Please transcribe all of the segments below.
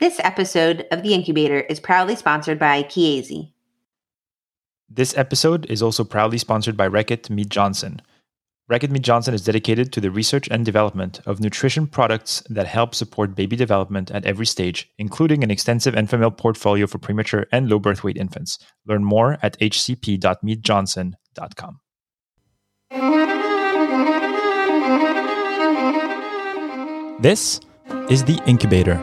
This episode of The Incubator is proudly sponsored by Chiesi. This episode is also proudly sponsored by Reckitt Mead Johnson. Reckitt Mead Johnson is dedicated to the research and development of nutrition products that help support baby development at every stage, including an extensive Enfamil portfolio for premature and low birth weight infants. Learn more at hcp.meadjohnson.com. This is The Incubator,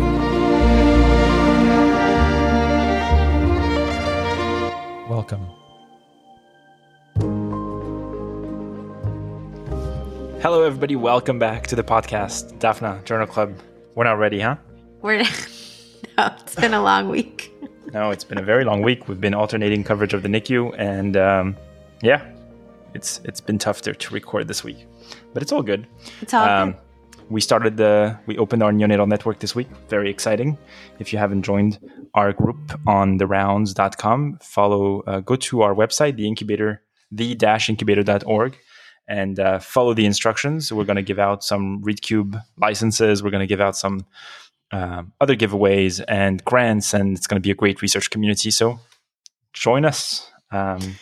Welcome. Hello, everybody. Welcome back to the podcast. Daphne, Journal Club. We're not ready, huh? No, it's been a long week. No, it's been a very long week. We've been alternating coverage of the NICU, and it's been tough to record this week, but it's all good. It's all good. We opened our neonatal network this week. Very exciting. If you haven't joined our group on therounds.com, go to our website, the incubator, the-incubator.org. And follow the instructions. We're going to give out some ReadCube licenses. We're going to give out some other giveaways and grants. And it's going to be a great research community. So join us. And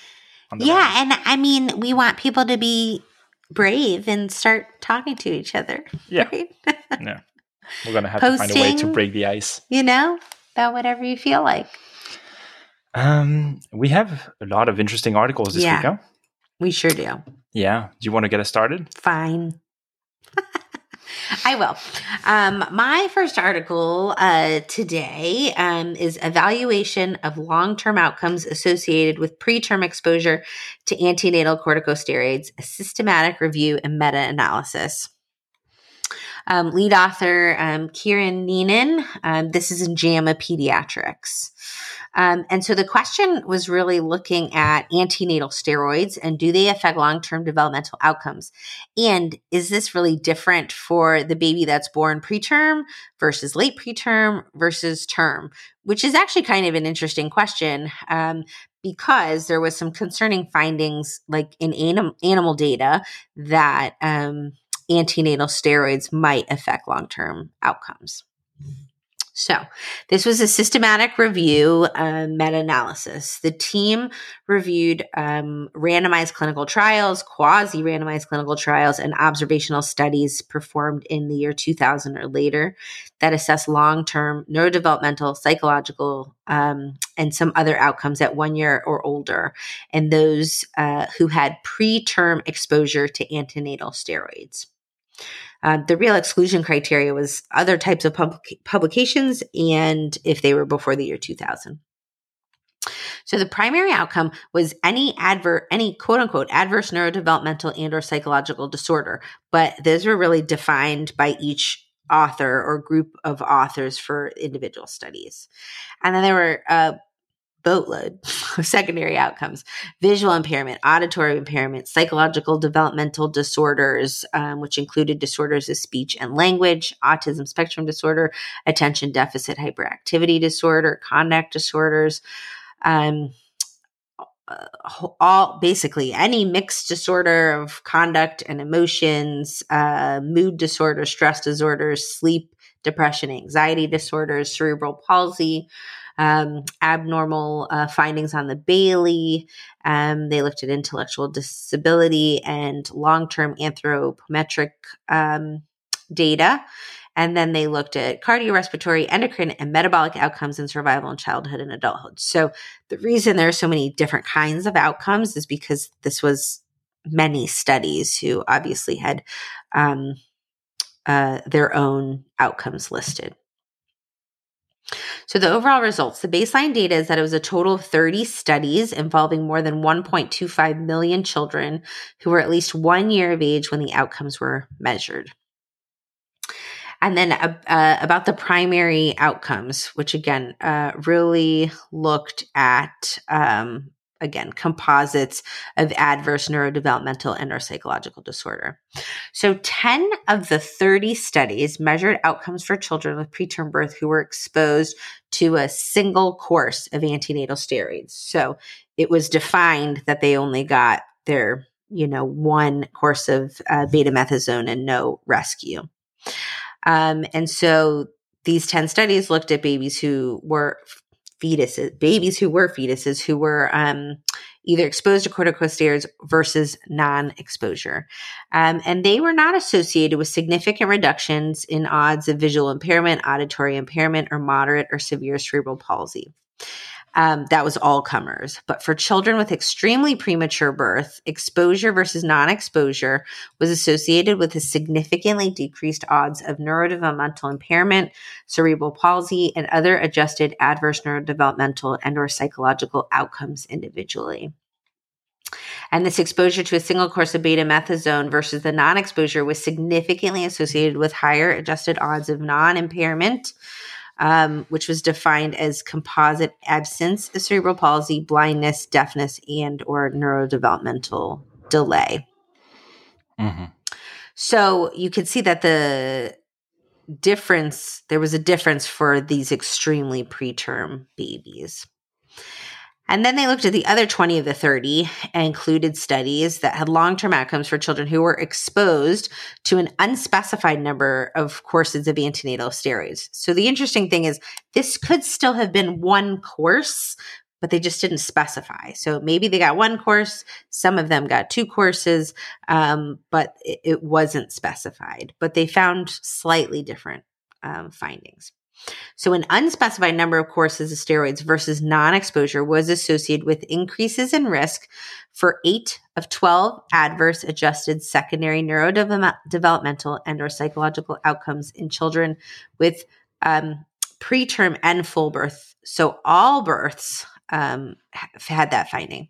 I mean, we want people to be brave and start talking to each other. Yeah. Right? Yeah. We're going to have to find a way to break the ice. You know, about whatever you feel like. We have a lot of interesting articles this week, huh? We sure do. Yeah. Do you want to get us started? Fine. I will. My first article today is Evaluation of Long-Term Outcomes Associated with Preterm Exposure to Antenatal Corticosteroids, a Systematic Review and Meta-Analysis. Lead author Kieran Neenan. This is in JAMA Pediatrics. And so the question was really looking at antenatal steroids and do they affect long-term developmental outcomes? And is this really different for the baby that's born preterm versus late preterm versus term? Which is actually kind of an interesting question because there was some concerning findings like in animal data that antenatal steroids might affect long-term outcomes. So this was a systematic review meta-analysis. The team reviewed randomized clinical trials, quasi-randomized clinical trials, and observational studies performed in the year 2000 or later that assess long-term neurodevelopmental, psychological, and some other outcomes at 1 year or older, and those who had preterm exposure to antenatal steroids. The real exclusion criteria was other types of publications and if they were before the year 2000. So the primary outcome was any quote-unquote adverse neurodevelopmental and or psychological disorder, but those were really defined by each author or group of authors for individual studies. And then there were boatload of secondary outcomes: visual impairment, auditory impairment, psychological developmental disorders, which included disorders of speech and language, autism spectrum disorder, attention deficit hyperactivity disorder, conduct disorders, all basically any mixed disorder of conduct and emotions, mood disorder, stress disorders, sleep, depression, anxiety disorders, cerebral palsy, abnormal findings on the Bailey. They looked at intellectual disability and long-term anthropometric data. And then they looked at cardiorespiratory, endocrine, and metabolic outcomes and survival in childhood and adulthood. So the reason there are so many different kinds of outcomes is because this was many studies who obviously had their own outcomes listed. So the overall results, the baseline data is that it was a total of 30 studies involving more than 1.25 million children who were at least 1 year of age when the outcomes were measured. And then about the primary outcomes, which again really looked at again, composites of adverse neurodevelopmental and or psychological disorder. So 10 of the 30 studies measured outcomes for children with preterm birth who were exposed to a single course of antenatal steroids. So it was defined that they only got their, one course of betamethasone and no rescue. And so these 10 studies looked at babies who were fetuses who were either exposed to corticosteroids versus non-exposure. And they were not associated with significant reductions in odds of visual impairment, auditory impairment, or moderate or severe cerebral palsy. That was all comers. But for children with extremely premature birth, exposure versus non-exposure was associated with a significantly decreased odds of neurodevelopmental impairment, cerebral palsy, and other adjusted adverse neurodevelopmental and or psychological outcomes individually. And this exposure to a single course of betamethasone versus the non-exposure was significantly associated with higher adjusted odds of non-impairment, which was defined as composite absence of cerebral palsy, blindness, deafness, and or neurodevelopmental delay. Mm-hmm. So you could see that there was a difference for these extremely preterm babies. And then they looked at the other 20 of the 30 and included studies that had long-term outcomes for children who were exposed to an unspecified number of courses of antenatal steroids. So the interesting thing is this could still have been one course, but they just didn't specify. So maybe they got one course, some of them got two courses, but it wasn't specified. But they found slightly different findings. So an unspecified number of courses of steroids versus non-exposure was associated with increases in risk for 8 of 12 adverse adjusted secondary neurodevelopmental and or psychological outcomes in children with preterm and full birth. So all births had that finding.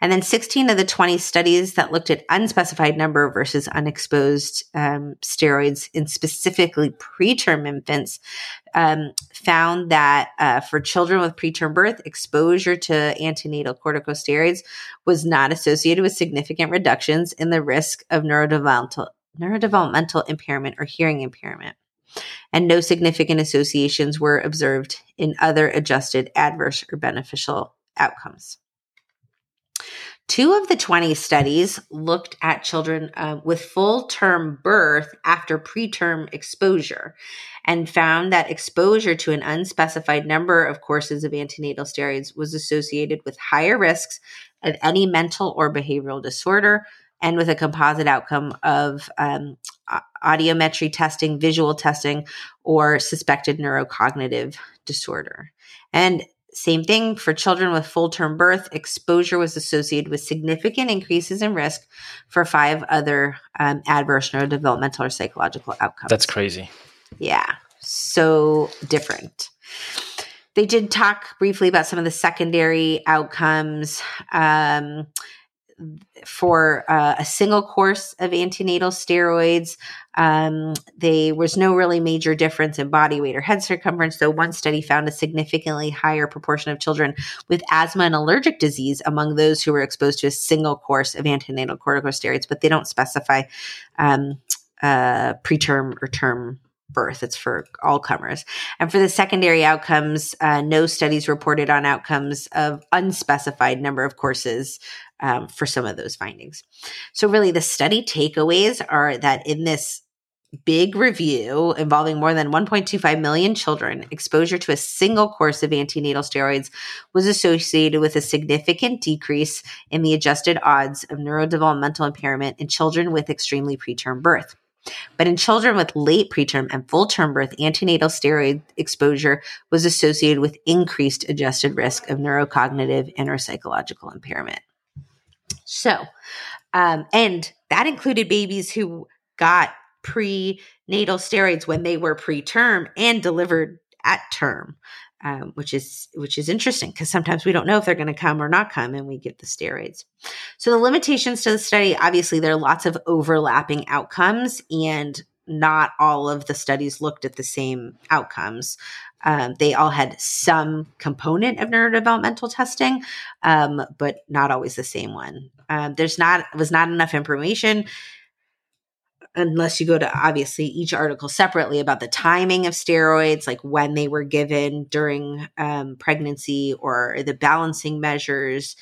And then 16 of the 20 studies that looked at unspecified number versus unexposed steroids in specifically preterm infants found that for children with preterm birth, exposure to antenatal corticosteroids was not associated with significant reductions in the risk of neurodevelopmental impairment or hearing impairment. And no significant associations were observed in other adjusted adverse or beneficial outcomes. 2 of the 20 studies looked at children with full-term birth after preterm exposure and found that exposure to an unspecified number of courses of antenatal steroids was associated with higher risks of any mental or behavioral disorder and with a composite outcome of audiometry testing, visual testing, or suspected neurocognitive disorder. And same thing for children with full-term birth, exposure was associated with significant increases in risk for 5 other adverse neurodevelopmental or psychological outcomes. That's crazy. Yeah, so different. They did talk briefly about some of the secondary outcomes for a single course of antenatal steroids. There was no really major difference in body weight or head circumference, though one study found a significantly higher proportion of children with asthma and allergic disease among those who were exposed to a single course of antenatal corticosteroids, but they don't specify preterm or term birth. It's for all comers. And for the secondary outcomes, no studies reported on outcomes of unspecified number of courses for some of those findings. So really the study takeaways are that in this big review involving more than 1.25 million children, exposure to a single course of antenatal steroids was associated with a significant decrease in the adjusted odds of neurodevelopmental impairment in children with extremely preterm birth. But in children with late preterm and full-term birth, antenatal steroid exposure was associated with increased adjusted risk of neurocognitive and or psychological impairment. So, and that included babies who got prenatal steroids when they were preterm and delivered at term, which is interesting because sometimes we don't know if they're going to come or not come and we give the steroids. So the limitations to the study, obviously there are lots of overlapping outcomes and not all of the studies looked at the same outcomes. They all had some component of neurodevelopmental testing, but not always the same one. There was not enough information, unless you go to obviously each article separately, about the timing of steroids, like when they were given during pregnancy, or the balancing measures.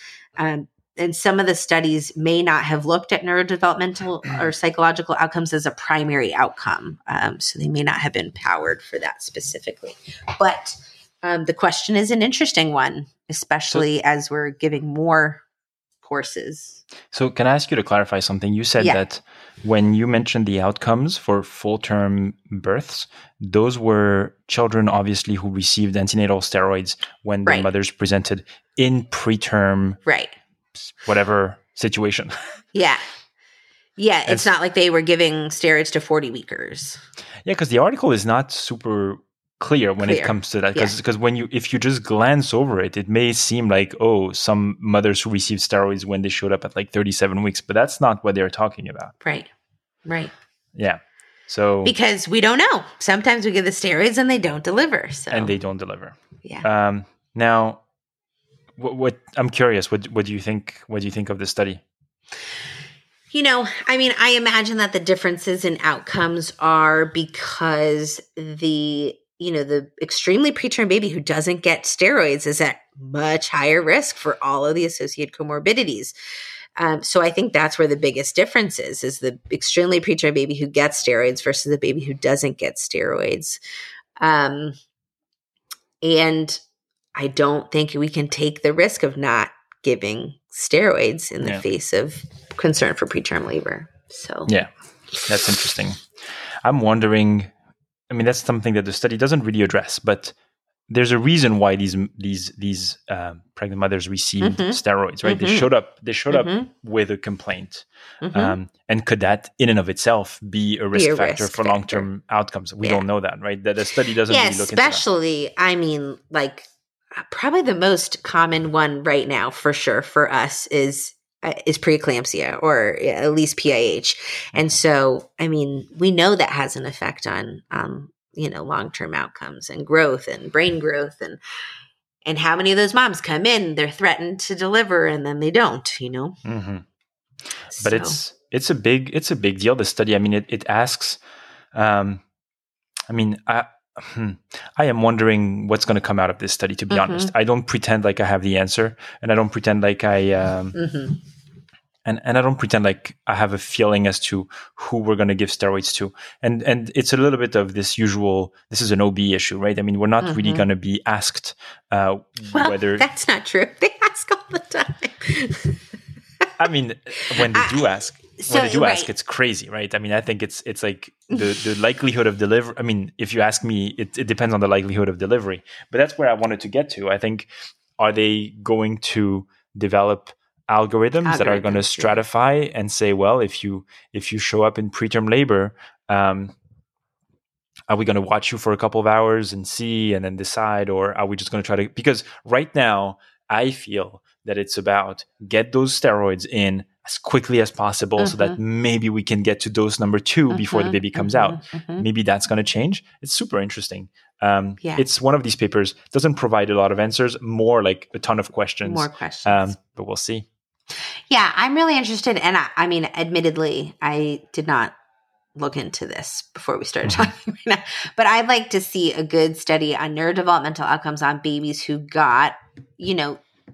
And some of the studies may not have looked at neurodevelopmental or psychological outcomes as a primary outcome. So they may not have been powered for that specifically. But the question is an interesting one, especially as we're giving more courses. So can I ask you to clarify something? You said that when you mentioned the outcomes for full-term births, those were children, obviously, who received antenatal steroids when their mothers presented in preterm whatever situation. Yeah, it's not like they were giving steroids to 40-weekers. Yeah, because the article is not super clear when it comes to that. Because if you just glance over it, it may seem like, oh, some mothers who received steroids when they showed up at like 37 weeks, but that's not what they're talking about. Right. Yeah. So because we don't know. Sometimes we give the steroids and they don't deliver. Yeah. Now, what I'm curious, what do you think? What do you think of this study? You know, I mean, I imagine that the differences in outcomes are because the extremely preterm baby who doesn't get steroids is at much higher risk for all of the associated comorbidities. So I think that's where the biggest difference is the extremely preterm baby who gets steroids versus the baby who doesn't get steroids. And I don't think we can take the risk of not giving steroids in the face of concern for preterm labor. So yeah, that's interesting. I'm wondering, I mean, that's something that the study doesn't really address, but there's a reason why these pregnant mothers received steroids, right? Mm-hmm. They showed up with a complaint. Mm-hmm. And could that in and of itself be a risk factor for long-term outcomes? We don't know that, right? That the study doesn't really look into that. Especially, I mean, like, probably the most common one right now, for sure, for us is preeclampsia, or at least PIH. And so, I mean, we know that has an effect on, long-term outcomes and growth and brain growth, and how many of those moms come in, they're threatened to deliver and then they don't, Mm-hmm. But so. It's a big deal, this study. I mean, it asks, I am wondering what's going to come out of this study, to be honest. I don't pretend like I have the answer, and I don't pretend like I and I don't pretend like I have a feeling as to who we're going to give steroids to. And it's a little bit of this usual, this is an OB issue, right? I mean, we're not really going to be asked whether... That's not true. They ask all the time. I mean, when they do ask... So, when they do ask, it's crazy, right? I mean, I think it's like the likelihood of delivery. I mean, if you ask me, it depends on the likelihood of delivery. But that's where I wanted to get to. I think, are they going to develop algorithms that are going to stratify and say, well, if you show up in preterm labor, are we going to watch you for a couple of hours and see, and then decide, or are we just going to try to? Because right now, I feel that it's about get those steroids in as quickly as possible, so that maybe we can get to dose number 2 before the baby comes out. Maybe that's going to change. It's super interesting. It's one of these papers. Doesn't provide a lot of answers, more like a ton of questions. More questions. But we'll see. Yeah, I'm really interested. And I mean, admittedly, I did not look into this before we started talking right now. But I'd like to see a good study on neurodevelopmental outcomes on babies who got,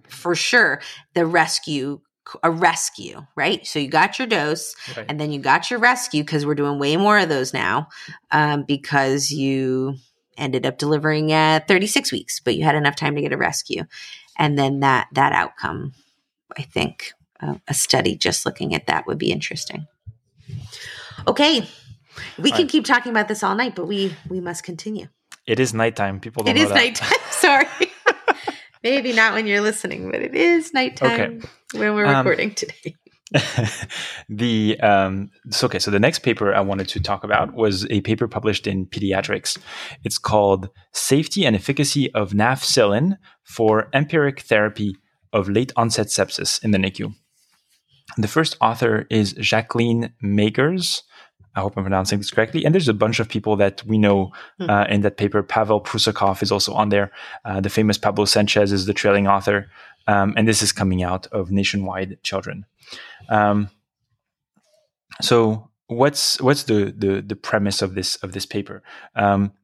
for sure, a rescue, right? So you got your dose and then you got your rescue, because we're doing way more of those now, because you ended up delivering at 36 weeks, but you had enough time to get a rescue. And then that outcome, I think a study just looking at that would be interesting. Okay. We can keep talking about this all night, but we must continue. It is nighttime. People don't know that. It is nighttime. Sorry. Maybe not when you're listening, but it is nighttime when we're recording today. So the next paper I wanted to talk about was a paper published in Pediatrics. It's called Safety and Efficacy of Nafcillin for Empiric Therapy of Late Onset Sepsis in the NICU. The first author is Jacqueline Magers. I hope I'm pronouncing this correctly. And there's a bunch of people that we know in that paper. Pavel Prusakov is also on there. The famous Pablo Sanchez is the trailing author. And this is coming out of Nationwide Children. So what's the premise of this paper?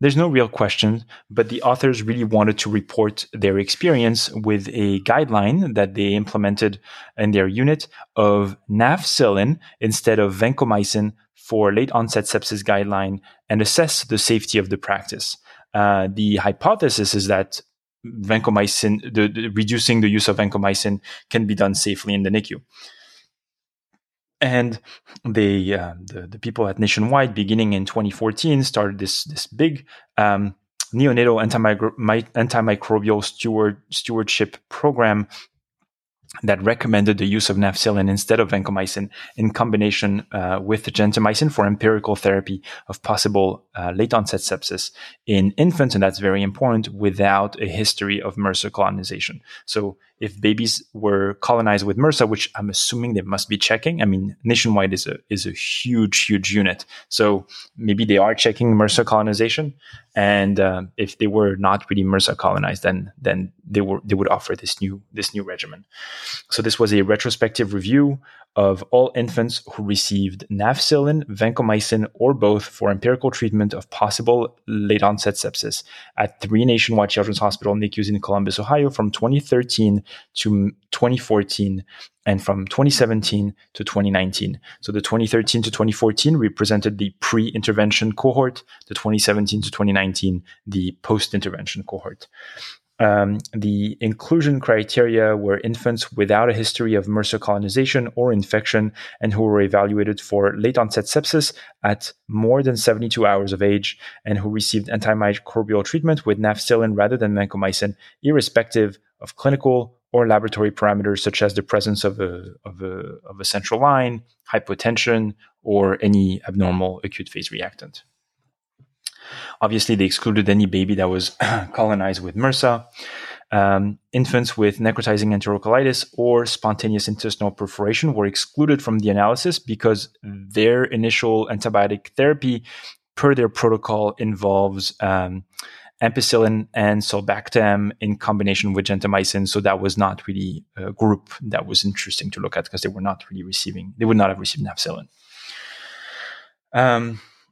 There's no real question, but the authors really wanted to report their experience with a guideline that they implemented in their unit of Nafcillin instead of vancomycin for late onset sepsis guideline and assess the safety of the practice. The hypothesis is that vancomycin, reducing the use of vancomycin can be done safely in the NICU. And they, the people at Nationwide, beginning in 2014, started this big neonatal antimicrobial stewardship program that recommended the use of Nafcillin instead of vancomycin in combination with gentamicin for empirical therapy of possible late-onset sepsis in infants, and that's very important, without a history of MRSA colonization. So if babies were colonized with MRSA, which I'm assuming they must be checking, I mean, Nationwide is a huge, huge unit. So maybe they are checking MRSA colonization, and if they were not really MRSA colonized, then they would offer this new regimen. So this was a retrospective review of all infants who received Nafcillin, vancomycin, or both for empirical treatment of possible late-onset sepsis at 3 Nationwide Children's Hospital NICUs in Columbus, Ohio, from 2013 to 2014 and from 2017 to 2019. So the 2013 to 2014 represented the pre-intervention cohort, the 2017 to 2019, the post-intervention cohort. The inclusion criteria were infants without a history of MRSA colonization or infection and who were evaluated for late-onset sepsis at more than 72 hours of age and who received antimicrobial treatment with Nafcillin rather than vancomycin, irrespective of clinical or laboratory parameters such as the presence of a central line, hypotension, or any abnormal acute phase reactant. Obviously, they excluded any baby that was colonized with MRSA. Infants with necrotizing enterocolitis or spontaneous intestinal perforation were excluded from the analysis because their initial antibiotic therapy, per their protocol, involves ampicillin and sulbactam in combination with gentamicin. So that was not really a group that was interesting to look at because they would not have received Nafcillin.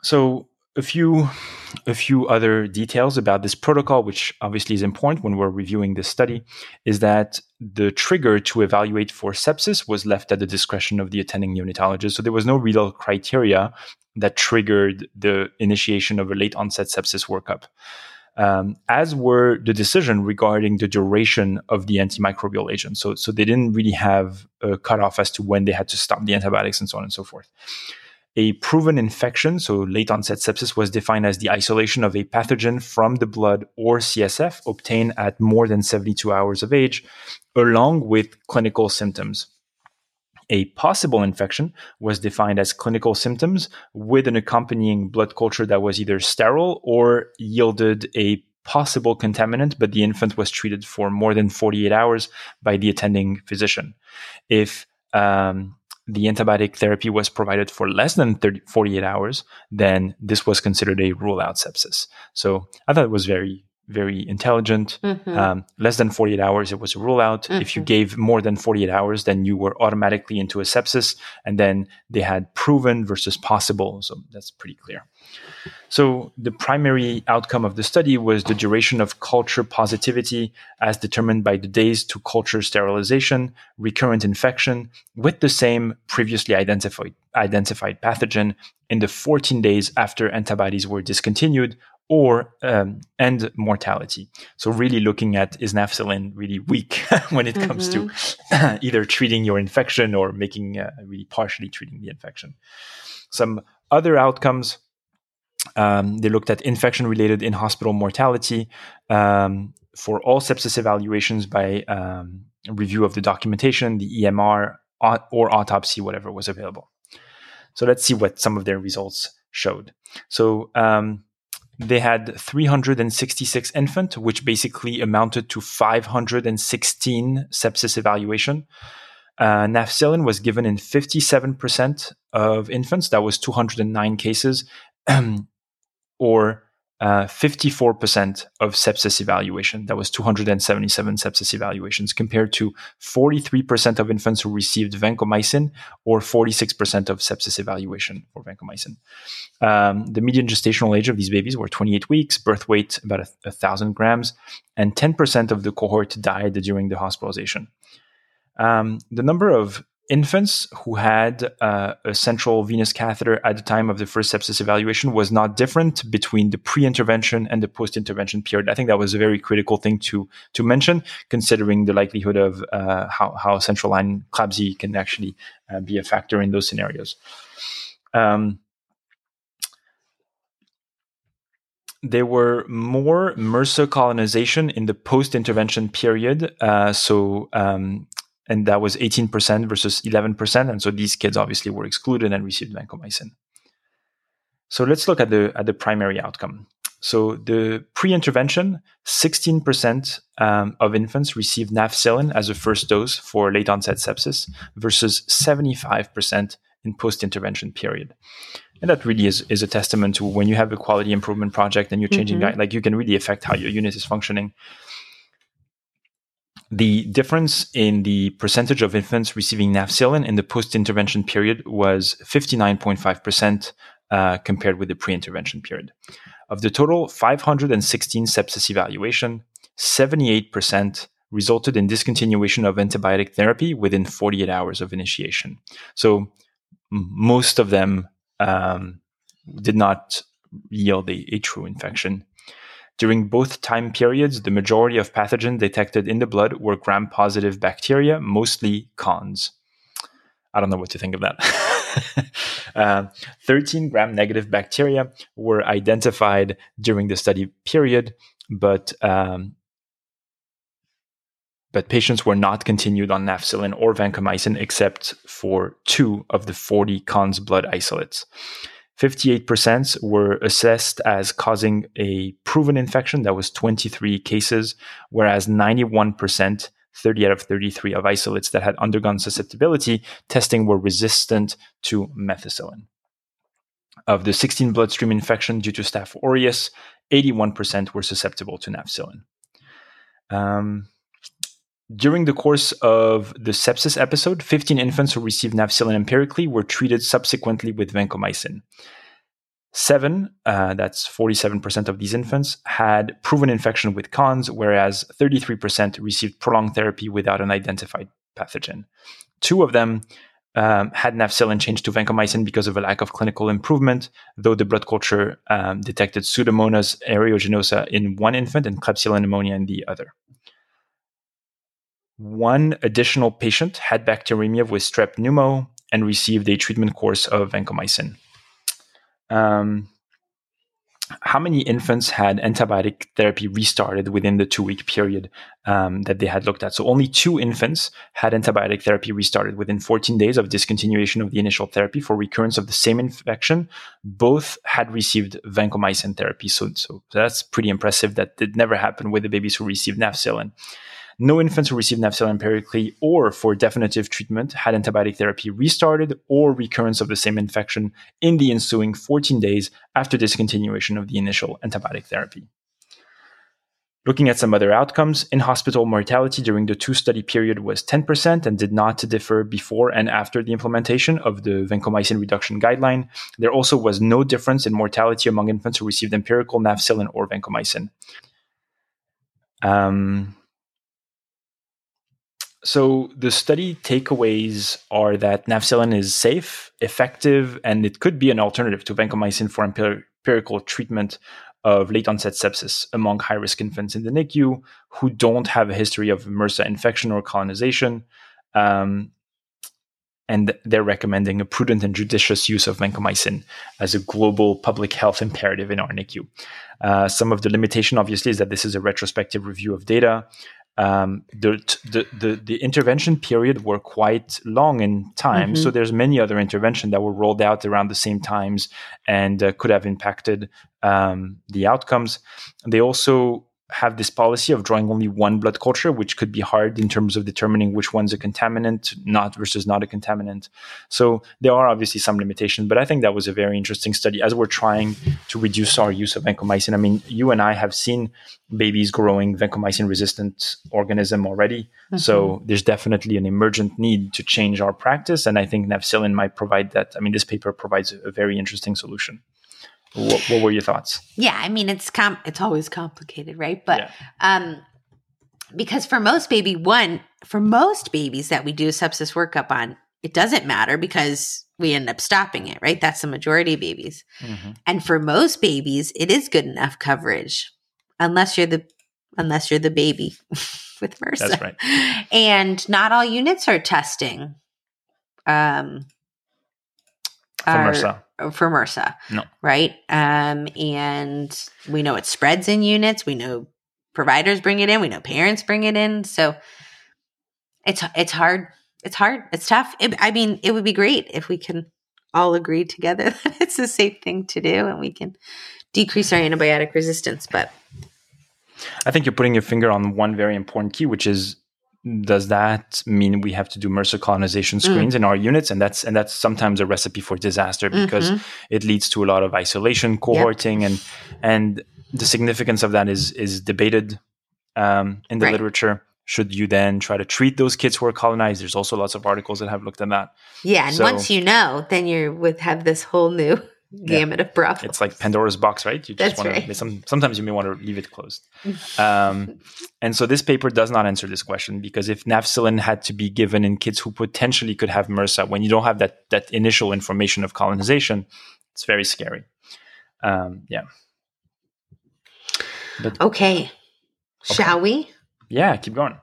So a few other details about this protocol, which obviously is important when we're reviewing this study, is that the trigger to evaluate for sepsis was left at the discretion of the attending neonatologist. So there was no real criteria that triggered the initiation of a late onset sepsis workup, as were the decision regarding the duration of the antimicrobial agent. So they didn't really have a cutoff as to when they had to stop the antibiotics and so on and so forth. A proven infection, so late-onset sepsis, was defined as the isolation of a pathogen from the blood or CSF obtained at more than 72 hours of age, along with clinical symptoms. A possible infection was defined as clinical symptoms with an accompanying blood culture that was either sterile or yielded a possible contaminant, but the infant was treated for more than 48 hours by the attending physician. If the antibiotic therapy was provided for less than 48 hours, then this was considered a rule-out sepsis. So I thought it was very, very intelligent. Mm-hmm. Less than 48 hours, it was a rule-out. Mm-hmm. If you gave more than 48 hours, then you were automatically into a sepsis, and then they had proven versus possible. So that's pretty clear. So the primary outcome of the study was the duration of culture positivity as determined by the days to culture sterilization, recurrent infection with the same previously identified pathogen in the 14 days after antibodies were discontinued or and mortality. So really looking at, is Nafcillin really weak when it comes to either treating your infection or making really partially treating the infection. Some other outcomes. They looked at infection-related in-hospital mortality for all sepsis evaluations by review of the documentation, the EMR, or autopsy, whatever was available. So let's see what some of their results showed. So they had 366 infants, which basically amounted to 516 sepsis evaluation. Nafcillin was given in 57% of infants. That was 209 cases, or 54% of sepsis evaluation. That was 277 sepsis evaluations, compared to 43% of infants who received vancomycin, or 46% of sepsis evaluation for vancomycin. The median gestational age of these babies were 28 weeks, birth weight about 1,000 grams, and 10% of the cohort died during the hospitalization. The number of infants who had a central venous catheter at the time of the first sepsis evaluation was not different between the pre-intervention and the post-intervention period. I think that was a very critical thing to mention, considering the likelihood of how central line CLABSI can actually be a factor in those scenarios. There were more MRSA colonization in the post-intervention period, and that was 18% versus 11%. And so these kids obviously were excluded and received vancomycin. So let's look at the primary outcome. So the pre-intervention, 16% of infants received Nafcillin as a first dose for late onset sepsis versus 75% in post-intervention period. And that really is a testament to when you have a quality improvement project and you're changing that, like you can really affect how your unit is functioning. The difference in the percentage of infants receiving Nafcillin in the post-intervention period was 59.5% compared with the pre-intervention period. Of the total 516 sepsis evaluation, 78% resulted in discontinuation of antibiotic therapy within 48 hours of initiation. So most of them did not yield a true infection. During both time periods, the majority of pathogens detected in the blood were gram-positive bacteria, mostly cons. I don't know what to think of that. 13 gram-negative bacteria were identified during the study period, but patients were not continued on Nafcillin or vancomycin except for 2 of the 40 cons blood isolates. 58% were assessed as causing a proven infection. That was 23 cases, whereas 91%, 30 out of 33 of isolates that had undergone susceptibility testing were resistant to methicillin. Of the 16 bloodstream infections due to Staph aureus, 81% were susceptible to Nafcillin. During the course of the sepsis episode, 15 infants who received Nafcillin empirically were treated subsequently with vancomycin. 7, that's 47% of these infants, had proven infection with cons, whereas 33% received prolonged therapy without an identified pathogen. 2 of them had Nafcillin changed to vancomycin because of a lack of clinical improvement, though the blood culture detected Pseudomonas aeruginosa in 1 infant and Klebsiella pneumoniae in the other. 1 additional patient had bacteremia with strep pneumo and received a treatment course of vancomycin. How many infants had antibiotic therapy restarted within the 2-week period that they had looked at? So only 2 infants had antibiotic therapy restarted within 14 days of discontinuation of the initial therapy for recurrence of the same infection. Both had received vancomycin therapy. So that's pretty impressive. That did never happen with the babies who received Nafcillin. No infants who received Nafcillin empirically or for definitive treatment had antibiotic therapy restarted or recurrence of the same infection in the ensuing 14 days after discontinuation of the initial antibiotic therapy. Looking at some other outcomes, in-hospital mortality during the 2 study period was 10% and did not differ before and after the implementation of the vancomycin reduction guideline. There also was no difference in mortality among infants who received empirical Nafcillin or vancomycin. So the study takeaways are that Nafcillin is safe, effective, and it could be an alternative to vancomycin for empirical treatment of late-onset sepsis among high-risk infants in the NICU who don't have a history of MRSA infection or colonization, and they're recommending a prudent and judicious use of vancomycin as a global public health imperative in our NICU. Some of the limitation, obviously, is that this is a retrospective review of data. The intervention period were quite long in time, so there's many other interventions that were rolled out around the same times and could have impacted the outcomes. They also have this policy of drawing only one blood culture, which could be hard in terms of determining which one's a contaminant, not versus not a contaminant. So there are obviously some limitations, but I think that was a very interesting study as we're trying to reduce our use of vancomycin. I mean, you and I have seen babies growing vancomycin-resistant organism already. Mm-hmm. So there's definitely an emergent need to change our practice. And I think Nafcillin might provide that. I mean, this paper provides a very interesting solution. What were your thoughts? Yeah, I mean, it's always complicated, right? But because for most babies that we do sepsis workup on, it doesn't matter because we end up stopping it, right? That's the majority of babies. Mm-hmm. And for most babies, it is good enough coverage, unless you're the baby with MRSA. That's right. And not all units are testing for MRSA. No. Right? And we know it spreads in units. We know providers bring it in. We know parents bring it in. So it's hard. It's tough. It would be great if we can all agree together that it's a safe thing to do and we can decrease our antibiotic resistance. But I think you're putting your finger on one very important key, which is, does that mean we have to do MRSA colonization screens in our units? And that's sometimes a recipe for disaster because it leads to a lot of isolation, cohorting, and the significance of that is debated in the literature. Should you then try to treat those kids who are colonized? There's also lots of articles that have looked at that. Yeah, and once you know, then you would have this whole new gamut of problems. It's like Pandora's box, right? You just want to. Sometimes you may want to leave it closed. And so this paper does not answer this question because if Nafcillin had to be given in kids who potentially could have MRSA, when you don't have that initial information of colonization, it's very scary. But, okay. Shall we? Yeah, keep going.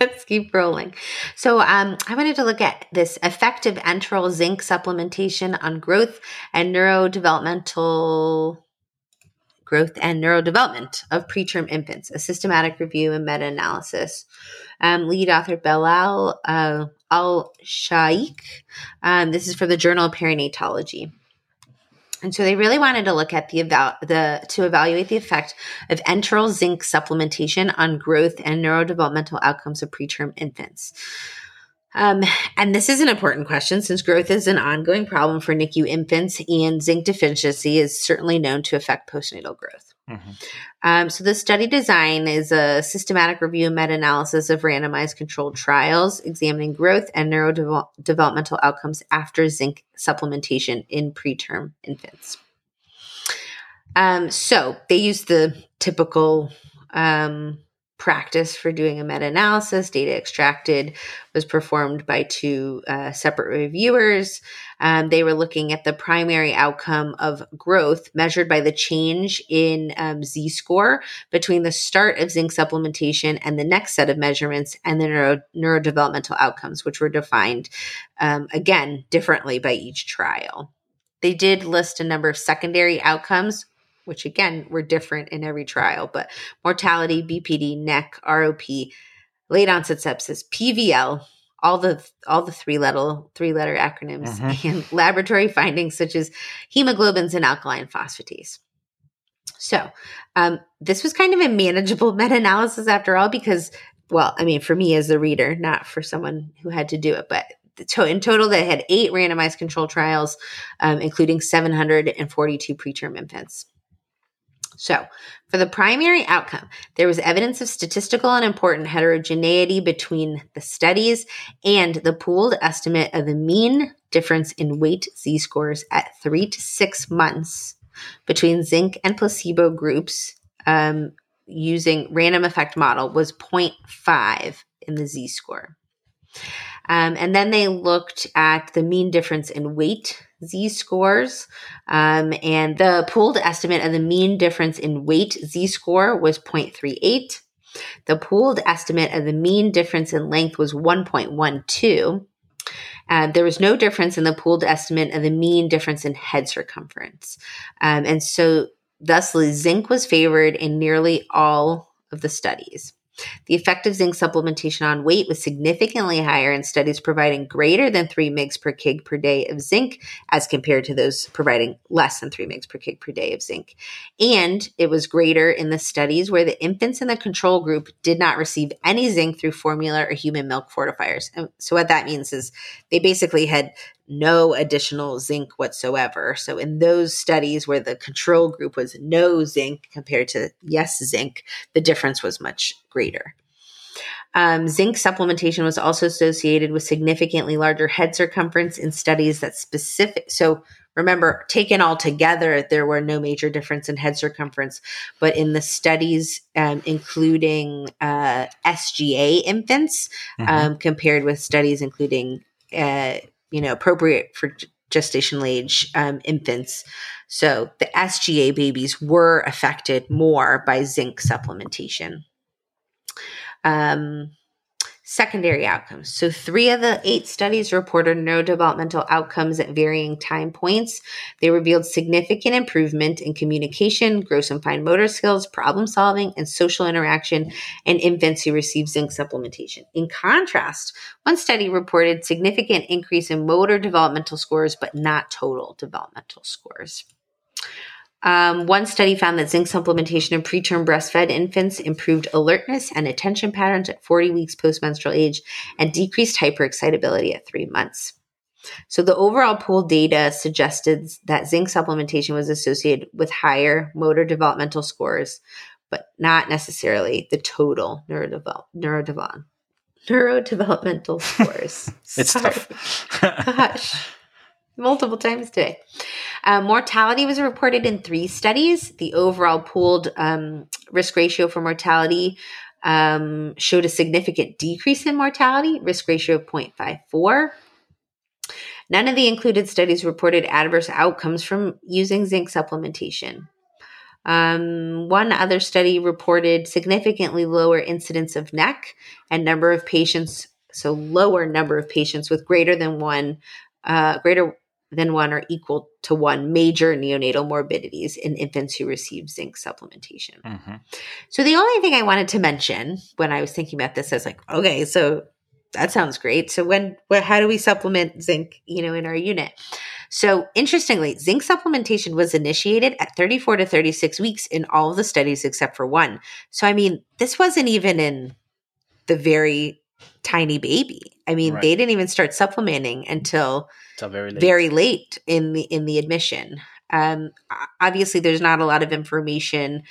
Let's keep rolling. So I wanted to look at this effective enteral zinc supplementation on growth and neurodevelopment of preterm infants, a systematic review and meta-analysis. Lead author Belal Al Shaikh. This is from the Journal of Perinatology. And so they really wanted to look at to evaluate the effect of enteral zinc supplementation on growth and neurodevelopmental outcomes of preterm infants. And this is an important question since growth is an ongoing problem for NICU infants and zinc deficiency is certainly known to affect postnatal growth. Mm-hmm. So the study design is a systematic review and meta-analysis of randomized controlled trials examining growth and neurodevelopmental outcomes after zinc supplementation in preterm infants. So they use the typical practice for doing a meta-analysis. Data extracted was performed by two separate reviewers. They were looking at the primary outcome of growth measured by the change in Z-score between the start of zinc supplementation and the next set of measurements and the neurodevelopmental outcomes, which were defined, again, differently by each trial. They did list a number of secondary outcomes, which again were different in every trial, but mortality, BPD, neck, ROP, late onset sepsis, PVL, all the three letter acronyms, and laboratory findings such as hemoglobins and alkaline phosphatase. So this was kind of a manageable meta-analysis after all, because, well, I mean, for me as a reader, not for someone who had to do it, but in total, they had 8 randomized control trials, including 742 preterm infants. So for the primary outcome, there was evidence of statistical and important heterogeneity between the studies and the pooled estimate of the mean difference in weight Z-scores at 3 to 6 months between zinc and placebo groups using random effect model was 0.5 in the Z-score. And then they looked at the mean difference in weight Z-scores, and the pooled estimate of the mean difference in weight Z-score was 0.38. The pooled estimate of the mean difference in length was 1.12. There was no difference in the pooled estimate of the mean difference in head circumference. And so thusly, zinc was favored in nearly all of the studies. The effect of zinc supplementation on weight was significantly higher in studies providing greater than 3 mg per kg per day of zinc as compared to those providing less than 3 mg per kg per day of zinc. And it was greater in the studies where the infants in the control group did not receive any zinc through formula or human milk fortifiers. And so what that means is they basically had no additional zinc whatsoever. So in those studies where the control group was no zinc compared to yes zinc, the difference was much greater. Zinc supplementation was also associated with significantly larger head circumference in studies that specific. So remember, taken all together, there were no major difference in head circumference, but in the studies, including SGA infants, compared with studies including appropriate for gestational age infants. So the SGA babies were affected more by zinc supplementation. Secondary outcomes. So 3 of the 8 studies reported neurodevelopmental outcomes at varying time points. They revealed significant improvement in communication, gross and fine motor skills, problem solving, and social interaction in infants who received zinc supplementation. In contrast, 1 study reported significant increase in motor developmental scores, but not total developmental scores. 1 study found that zinc supplementation in preterm breastfed infants improved alertness and attention patterns at 40 weeks postmenstrual age and decreased hyperexcitability at 3 months. So the overall pool data suggested that zinc supplementation was associated with higher motor developmental scores, but not necessarily the total neurodevelopmental scores. It's tough. Gosh. Multiple times today. Mortality was reported in 3 studies. The overall pooled risk ratio for mortality showed a significant decrease in mortality, risk ratio of 0.54. None of the included studies reported adverse outcomes from using zinc supplementation. 1 other study reported significantly lower incidence of neck and number of patients, so lower number of patients with greater than one or equal to 1 major neonatal morbidities in infants who receive zinc supplementation. Mm-hmm. So the only thing I wanted to mention when I was thinking about this, I was like, okay, so that sounds great. So how do we supplement zinc, in our unit? So interestingly, zinc supplementation was initiated at 34 to 36 weeks in all of the studies except for 1. So, this wasn't even in the very tiny baby. Right. They didn't even start supplementing until very late in the admission. Obviously, there's not a lot of information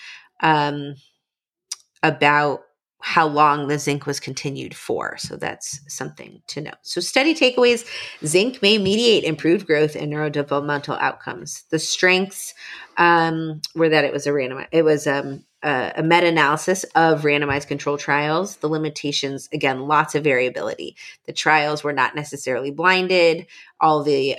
about how long the zinc was continued for. So that's something to know. So study takeaways, zinc may mediate improved growth and neurodevelopmental outcomes. The strengths were that it was a meta-analysis of randomized control trials. The limitations, again, lots of variability. The trials were not necessarily blinded. All the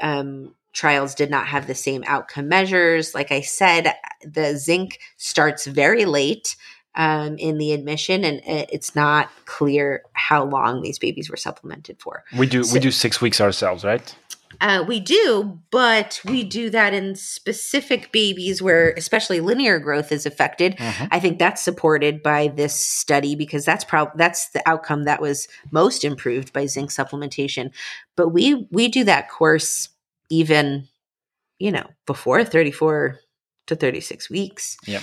trials did not have the same outcome measures. Like I said, the zinc starts very late in the admission, and it's not clear how long these babies were supplemented for. We do 6 weeks ourselves, right? We do, but we do that in specific babies where especially linear growth is affected. Mm-hmm. I think that's supported by this study because that's the outcome that was most improved by zinc supplementation. But we do that course even, before 34 to 36 weeks. Yeah.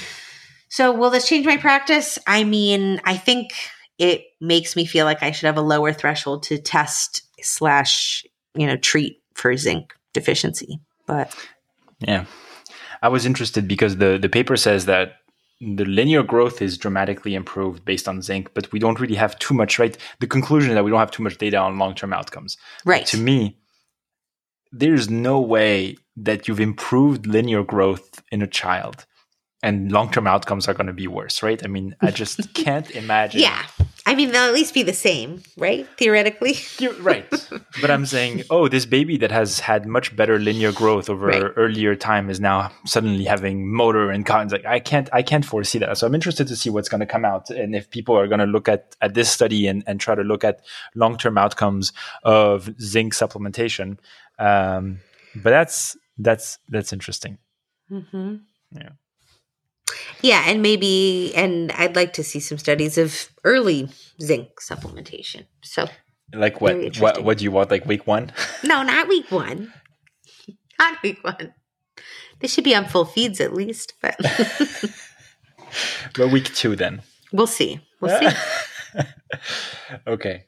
So will this change my practice? I think it makes me feel like I should have a lower threshold to test / treat for zinc deficiency. But yeah, I was interested because the paper says that the linear growth is dramatically improved based on zinc, but we don't really have too much, right? The conclusion is that we don't have too much data on long-term outcomes. Right. But to me, there's no way that you've improved linear growth in a child and long-term outcomes are going to be worse, right? I just can't imagine. Yeah. They'll at least be the same, right? Theoretically. You're right. But I'm saying, this baby that has had much better linear growth over earlier time is now suddenly having motor and cons. Like, I can't foresee that. So I'm interested to see what's going to come out and if people are going to look at this study and try to look at long-term outcomes of zinc supplementation. But that's interesting. Mm-hmm. Yeah. Yeah, and I'd like to see some studies of early zinc supplementation. So, like what do you want? Like week one? No, not week one. Not week one. They should be on full feeds at least, but. But week two then. We'll see. We'll see. Okay.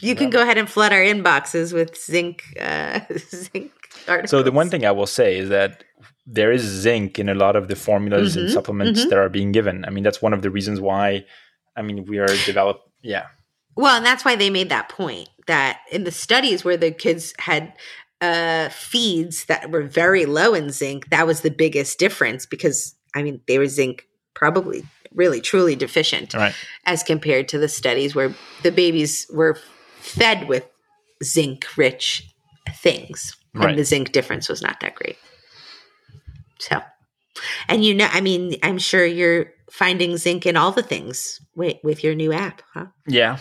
You can go ahead and flood our inboxes with zinc articles. So the one thing I will say is that there is zinc in a lot of the formulas and supplements that are being given. I mean, that's one of the reasons why, we are developed. Yeah. Well, and that's why they made that point that in the studies where the kids had feeds that were very low in zinc, that was the biggest difference because, they were zinc probably really truly deficient as compared to the studies where the babies were fed with zinc-rich things. Right. And the zinc difference was not that great. So, and I'm sure you're finding zinc in all the things with your new app, huh? Yeah.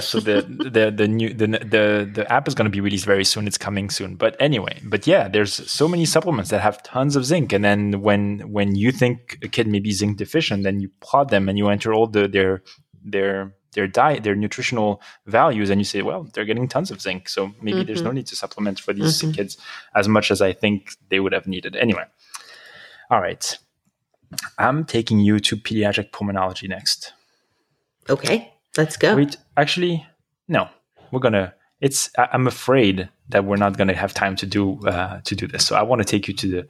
So the new app is going to be released very soon. It's coming soon. But anyway, there's so many supplements that have tons of zinc. And then when you think a kid may be zinc deficient, then you plot them and you enter all their diet, their nutritional values, and you say, well, they're getting tons of zinc. So maybe there's no need to supplement for these kids as much as I think they would have needed. Anyway. All right. I'm taking you to pediatric pulmonology next. Okay, let's go. I'm afraid that we're not gonna have time to do this. So I want to take you to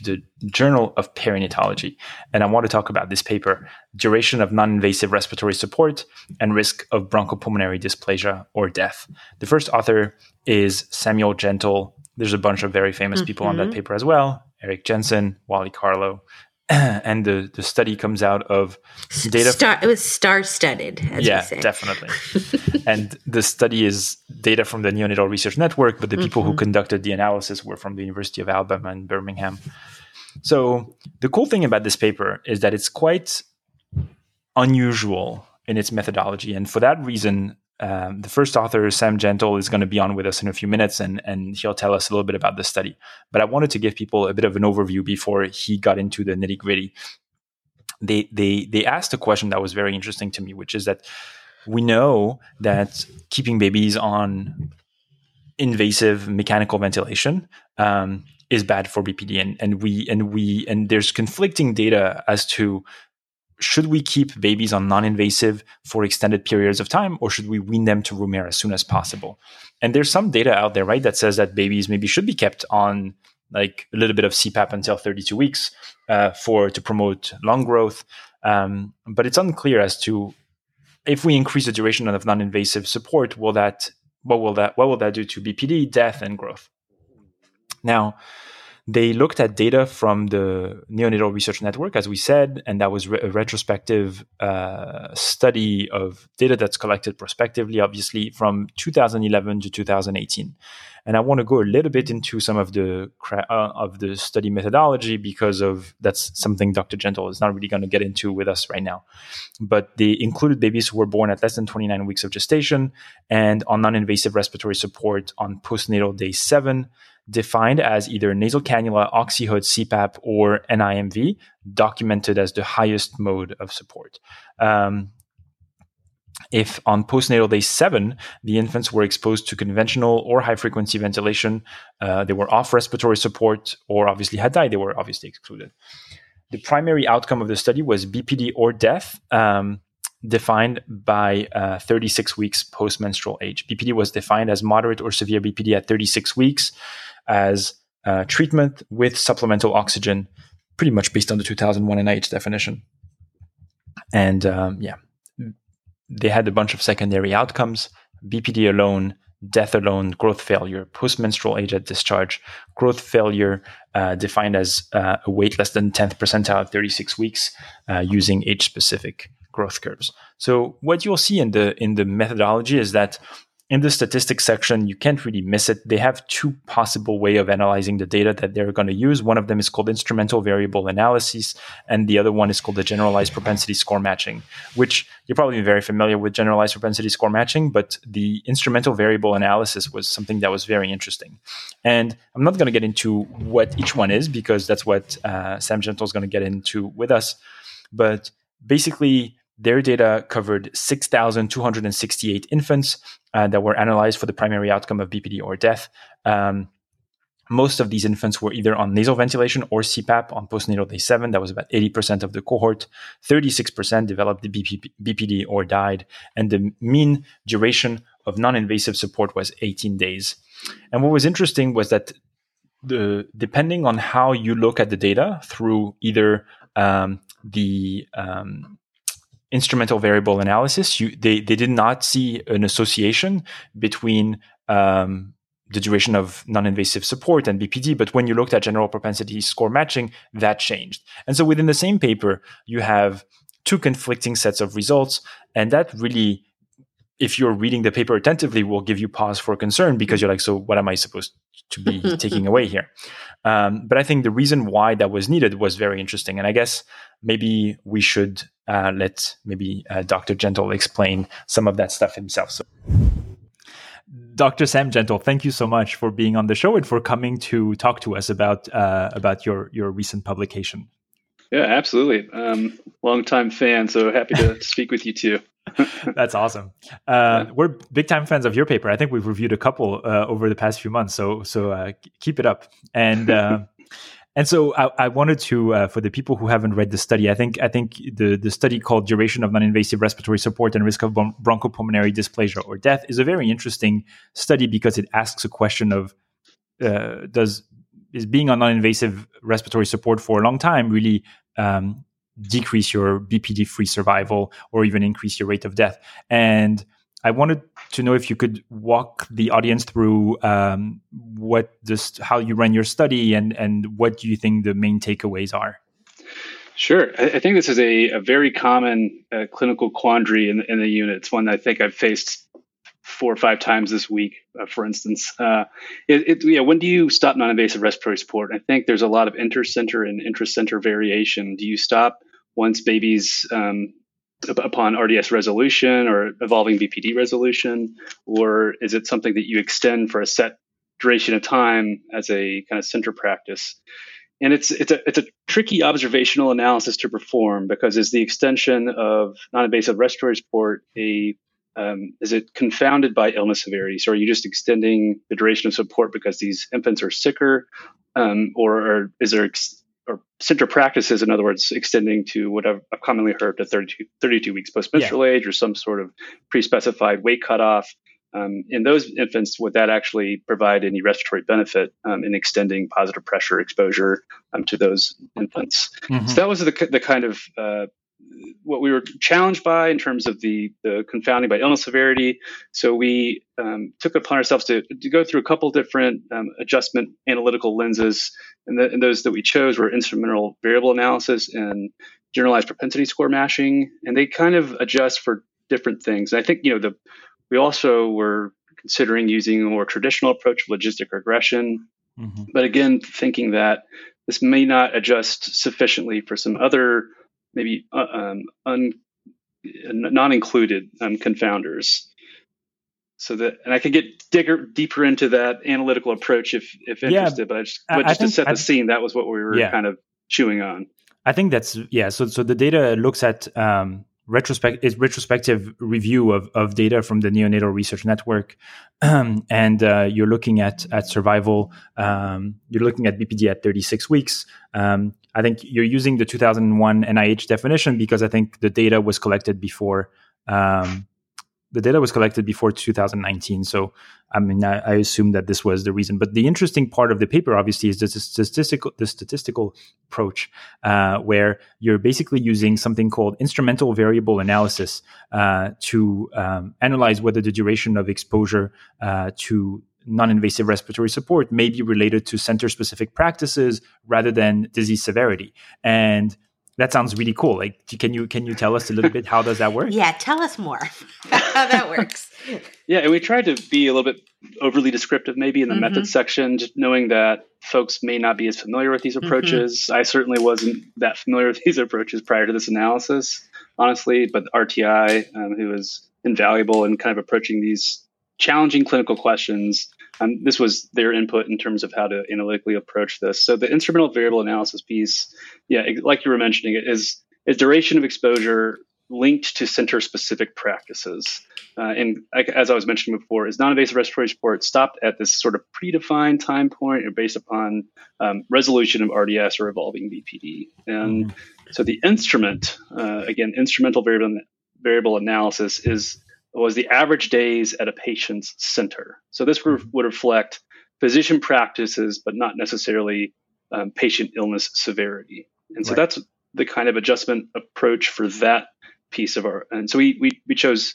the Journal of Perinatology, and I want to talk about this paper: duration of non-invasive respiratory support and risk of bronchopulmonary dysplasia or death. The first author is Samuel Gentle. There's a bunch of very famous people on that paper as well: Eric Jensen, Wally Carlo. And the study comes out of data. It was star-studded, as we say. Yeah, definitely. And the study is data from the Neonatal Research Network, but the people who conducted the analysis were from the University of Alabama in Birmingham. So the cool thing about this paper is that it's quite unusual in its methodology. And for that reason, the first author, Sam Gentle, is going to be on with us in a few minutes, and he'll tell us a little bit about the study. But I wanted to give people a bit of an overview before he got into the nitty-gritty. They asked a question that was very interesting to me, which is that we know that keeping babies on invasive mechanical ventilation is bad for BPD, and there's conflicting data as to should we keep babies on non-invasive for extended periods of time, or should we wean them to room air as soon as possible? And there's some data out there, right, that says that babies maybe should be kept on like a little bit of CPAP until 32 weeks to promote lung growth. But it's unclear as to if we increase the duration of non-invasive support, what will that do to BPD, death, and growth? Now, they looked at data from the Neonatal Research Network, as we said, and that was a retrospective study of data that's collected prospectively, obviously, from 2011 to 2018. And I want to go a little bit into some of the study methodology that's something Dr. Gentle is not really going to get into with us right now. But they included babies who were born at less than 29 weeks of gestation and on non-invasive respiratory support on postnatal day 7, defined as either nasal cannula, oxyhood, CPAP, or NIMV, documented as the highest mode of support. If on postnatal day 7, the infants were exposed to conventional or high-frequency ventilation, they were off respiratory support, or obviously had died, they were obviously excluded. The primary outcome of the study was BPD or death, defined by 36 weeks post-menstrual age. BPD was defined as moderate or severe BPD at 36 weeks as treatment with supplemental oxygen, pretty much based on the 2001 NIH definition. And they had a bunch of secondary outcomes: BPD alone, death alone, growth failure, post-menstrual age at discharge, growth failure defined as a weight less than 10th percentile at 36 weeks using age-specific growth curves. So what you'll see in the methodology is that in the statistics section, you can't really miss it. They have two possible ways of analyzing the data that they're going to use. One of them is called instrumental variable analysis, and the other one is called the generalized propensity score matching, which you're probably very familiar with generalized propensity score matching, but the instrumental variable analysis was something that was very interesting. And I'm not going to get into what each one is, because that's what Sam Gentle is going to get into with us. But basically, their data covered 6,268 infants that were analyzed for the primary outcome of BPD or death. Most of these infants were either on nasal ventilation or CPAP on postnatal day 7. That was about 80% of the cohort. 36% developed the BPD or died. And the mean duration of non-invasive support was 18 days. And what was interesting was that depending on how you look at the data through either instrumental variable analysis, they did not see an association between the duration of non-invasive support and BPD. But when you looked at general propensity score matching, that changed. And so within the same paper, you have two conflicting sets of results. And that really, if you're reading the paper attentively, will give you pause for concern, because you're like, so what am I supposed to be taking away here? But I think the reason why that was needed was very interesting. And I guess maybe we should let Dr. Gentle explain some of that stuff himself. So, Dr. Sam Gentle, thank you so much for being on the show and for coming to talk to us about your recent publication. Yeah, absolutely. Long-time fan, so happy to speak with you too. That's awesome. We're big-time fans of your paper. I think we've reviewed a couple over the past few months, so keep it up. And and so I wanted to, for the people who haven't read the study, I think the study called Duration of Non-Invasive Respiratory Support and Risk of Bronchopulmonary Dysplasia or Death is a very interesting study, because it asks a question of, is being on non-invasive respiratory support for a long time really decrease your BPD-free survival or even increase your rate of death? And I wanted to know if you could walk the audience through how you ran your study and what do you think the main takeaways are? Sure. I think this is a very common clinical quandary in the unit. It's one that I think I've faced 4 or 5 times this week, for instance. When do you stop non-invasive respiratory support? I think there's a lot of inter-center and intra-center variation. Do you stop once babies... upon RDS resolution or evolving BPD resolution, or is it something that you extend for a set duration of time as a kind of center practice? And it's a tricky observational analysis to perform, because is the extension of non-invasive respiratory support is it confounded by illness severity? So are you just extending the duration of support because these infants are sicker, or is there or center practices, in other words, extending to what I've commonly heard, to 32 weeks postmenstrual age, or some sort of pre-specified weight cutoff? In those infants, would that actually provide any respiratory benefit in extending positive pressure exposure to those infants? Mm-hmm. So that was the kind of what we were challenged by in terms of the confounding by illness severity. So we took it upon ourselves to go through a couple different adjustment analytical lenses. And those that we chose were instrumental variable analysis and generalized propensity score matching. And they kind of adjust for different things. And I think, we also were considering using a more traditional approach of logistic regression. Mm-hmm. But again, thinking that this may not adjust sufficiently for some other maybe non-included confounders. So and I could get deeper into that analytical approach if interested, but to set the scene, that was what we were kind of chewing on. I think that's, So the data looks at retrospective review of data from the Neonatal Research Network. And you're looking at survival. You're looking at BPD at 36 weeks. I think you're using the 2001 NIH definition, because I think the data was collected before 2019. So, I mean, I assume that this was the reason. But the interesting part of the paper, obviously, is the statistical approach, where you're basically using something called instrumental variable analysis to analyze whether the duration of exposure to non-invasive respiratory support may be related to center-specific practices rather than disease severity. And That sounds really cool. Like, can you tell us a little bit, how does that work? Yeah, tell us more how that works. Yeah, and we tried to be a little bit overly descriptive maybe in the method section, just knowing that folks may not be as familiar with these approaches. I certainly wasn't that familiar with these approaches prior to this analysis, honestly, but RTI, who is invaluable in kind of approaching these challenging clinical questions, this was their input in terms of how to analytically approach this. So the instrumental variable analysis piece, like you were mentioning, it is duration of exposure linked to center-specific practices. And as I was mentioning before, is non-invasive respiratory support stopped at this sort of predefined time point or based upon resolution of RDS or evolving BPD? And so the instrument, again, instrumental variable analysis was the average days at a patient's center. So this would reflect physician practices, but not necessarily patient illness severity. And so that's the kind of adjustment approach for that piece of our. And so we chose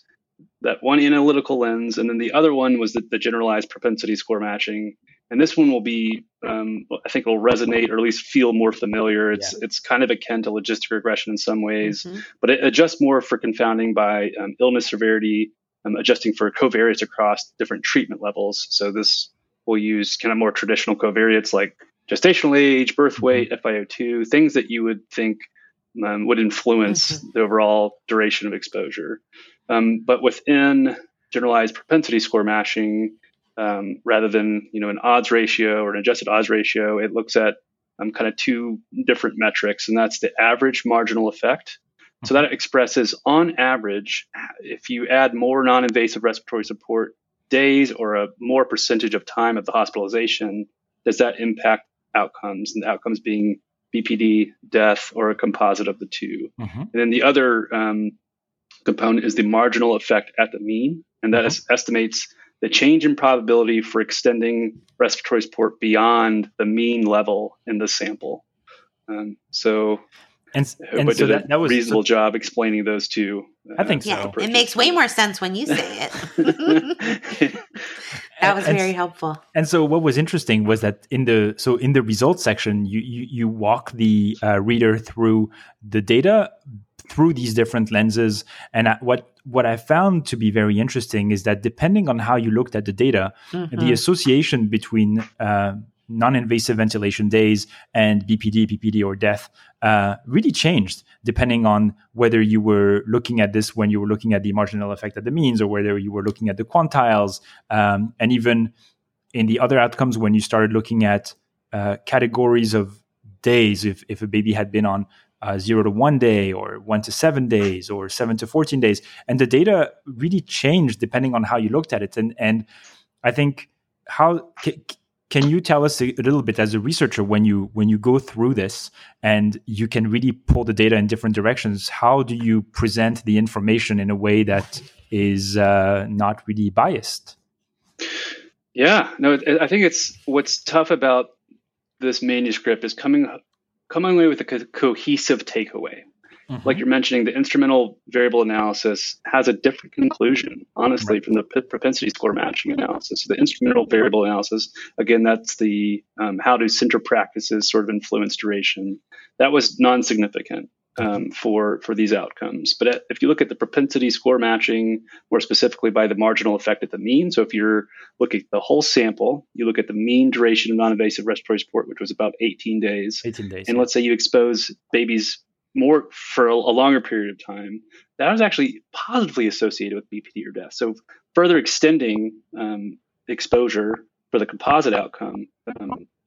that one analytical lens, and then the other one was the generalized propensity score matching. And this one will be, I think, will resonate or at least feel more familiar. It's kind of akin to logistic regression in some ways, but it adjusts more for confounding by illness severity, adjusting for covariates across different treatment levels. So this will use kind of more traditional covariates like gestational age, birth weight, FiO2, things that you would think would influence the overall duration of exposure. But within generalized propensity score matching, rather than an odds ratio or an adjusted odds ratio, it looks at kind of two different metrics, and that's the average marginal effect. So that expresses, on average, if you add more non-invasive respiratory support days or a more percentage of time of the hospitalization, does that impact outcomes? And the outcomes being BPD, death, or a composite of the two. And then the other component is the marginal effect at the mean, and that estimates the change in probability for extending respiratory support beyond the mean level in the sample. So that was a reasonable job explaining those two. I think so. Yeah, it makes way more sense when you say it. That was very helpful. And so what was interesting was that in the results section, you walk the reader through the data through these different lenses. And what I found to be very interesting is that depending on how you looked at the data, the association between non-invasive ventilation days and BPD or death really changed depending on whether you were looking at this when you were looking at the marginal effect at the means or whether you were looking at the quantiles. And even in the other outcomes, when you started looking at categories of days, if a baby had been on 0 to 1 day or 1 to 7 days or 7 to 14 days. And the data really changed depending on how you looked at it. And I think can you tell us a little bit as a researcher, when you go through this and you can really pull the data in different directions, how do you present the information in a way that is not really biased? Yeah, no, I think it's what's tough about this manuscript is coming away with a cohesive takeaway. Like you're mentioning, the instrumental variable analysis has a different conclusion, honestly, from the propensity score matching analysis. So the instrumental variable analysis, again, that's the how do center practices sort of influence duration. That was non-significant for these outcomes. But if you look at the propensity score matching, more specifically by the marginal effect at the mean, so if you're looking at the whole sample, you look at the mean duration of non-invasive respiratory support, which was about 18 days. And let's say you expose babies more for a longer period of time, that was actually positively associated with BPD or death. So further extending exposure for the composite outcome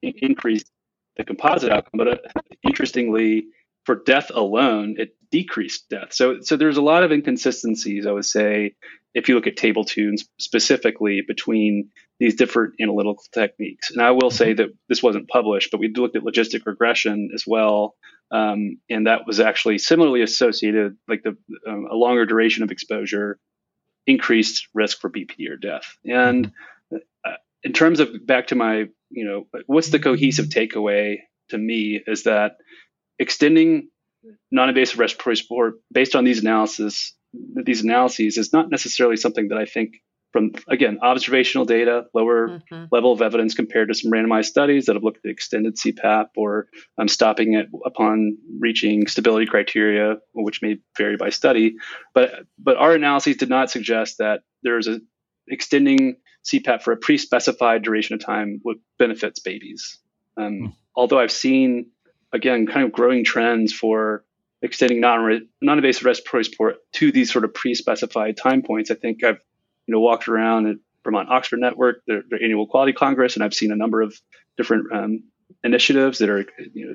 increased the composite outcome. But interestingly, for death alone, it decreased death. So there's a lot of inconsistencies, I would say, if you look at table 2 specifically between these different analytical techniques. And I will say that this wasn't published, but we looked at logistic regression as well. And that was actually similarly associated, like a longer duration of exposure increased risk for BPD or death. And in terms of back to my, what's the cohesive takeaway to me is that extending non-invasive respiratory support based on these analyses is not necessarily something that I think from, again, observational data, lower level of evidence compared to some randomized studies that have looked at extended CPAP or stopping it upon reaching stability criteria, which may vary by study. But our analyses did not suggest that there is a extending CPAP for a pre-specified duration of time benefits babies. Although I've seen, again, kind of growing trends for extending non-invasive respiratory support to these sort of pre-specified time points. I think I've walked around at Vermont Oxford Network, their annual quality congress, and I've seen a number of different initiatives that are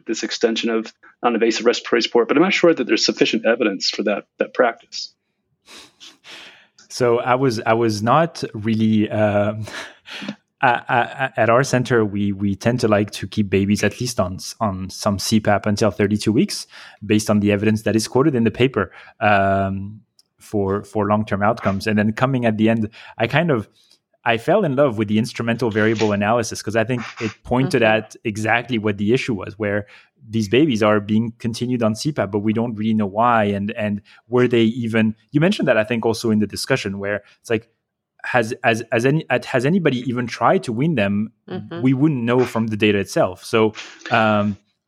this extension of non-invasive respiratory support, but I'm not sure that there's sufficient evidence for that practice. So I was not really at our center. We tend to like to keep babies at least on some CPAP until 32 weeks, based on the evidence that is quoted in the paper for long-term outcomes. And then coming at the end, I fell in love with the instrumental variable analysis because I think it pointed at exactly what the issue was, where these babies are being continued on CPAP, but we don't really know why. And were they even, you mentioned that I think also in the discussion where it's like, has anybody even tried to wean them? We wouldn't know from the data itself. So,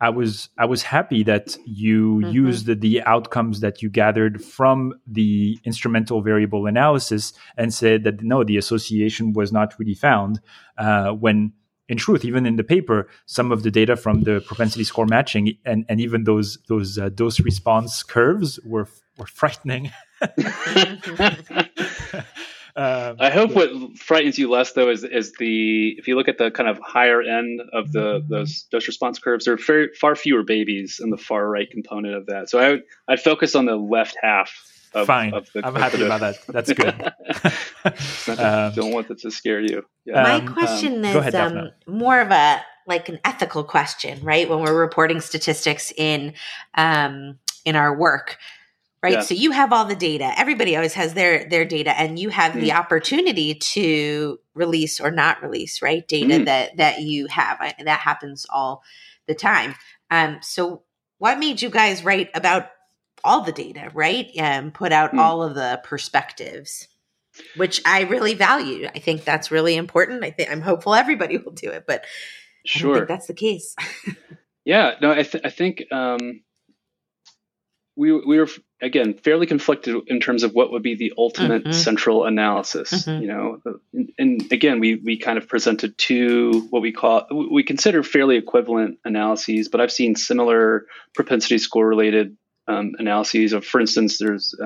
I was happy that you used the outcomes that you gathered from the instrumental variable analysis and said that, no, the association was not really found, when in truth, even in the paper, some of the data from the propensity score matching and even those dose response curves were frightening. I hope what frightens you less, though, is if you look at the kind of higher end of those dose response curves, there are far fewer babies in the far right component of that. So I'd focus on the left half. I'm happy about that. That's good. Don't want that to scare you. Yeah. My question is ahead, more of an ethical question, right? When we're reporting statistics in our work. Right. Yeah. So you have all the data. Everybody always has their data, and you have the opportunity to release or not release, right? Data that you have. That happens all the time. So what made you guys write about all the data, right? And put out all of the perspectives, which I really value. I think that's really important. I'm hopeful everybody will do it, but sure. I don't think that's the case. Yeah. No, I think we were, again, fairly conflicted in terms of what would be the ultimate central analysis, and again, we kind of presented two, we consider fairly equivalent analyses, but I've seen similar propensity score related analyses of, for instance, there's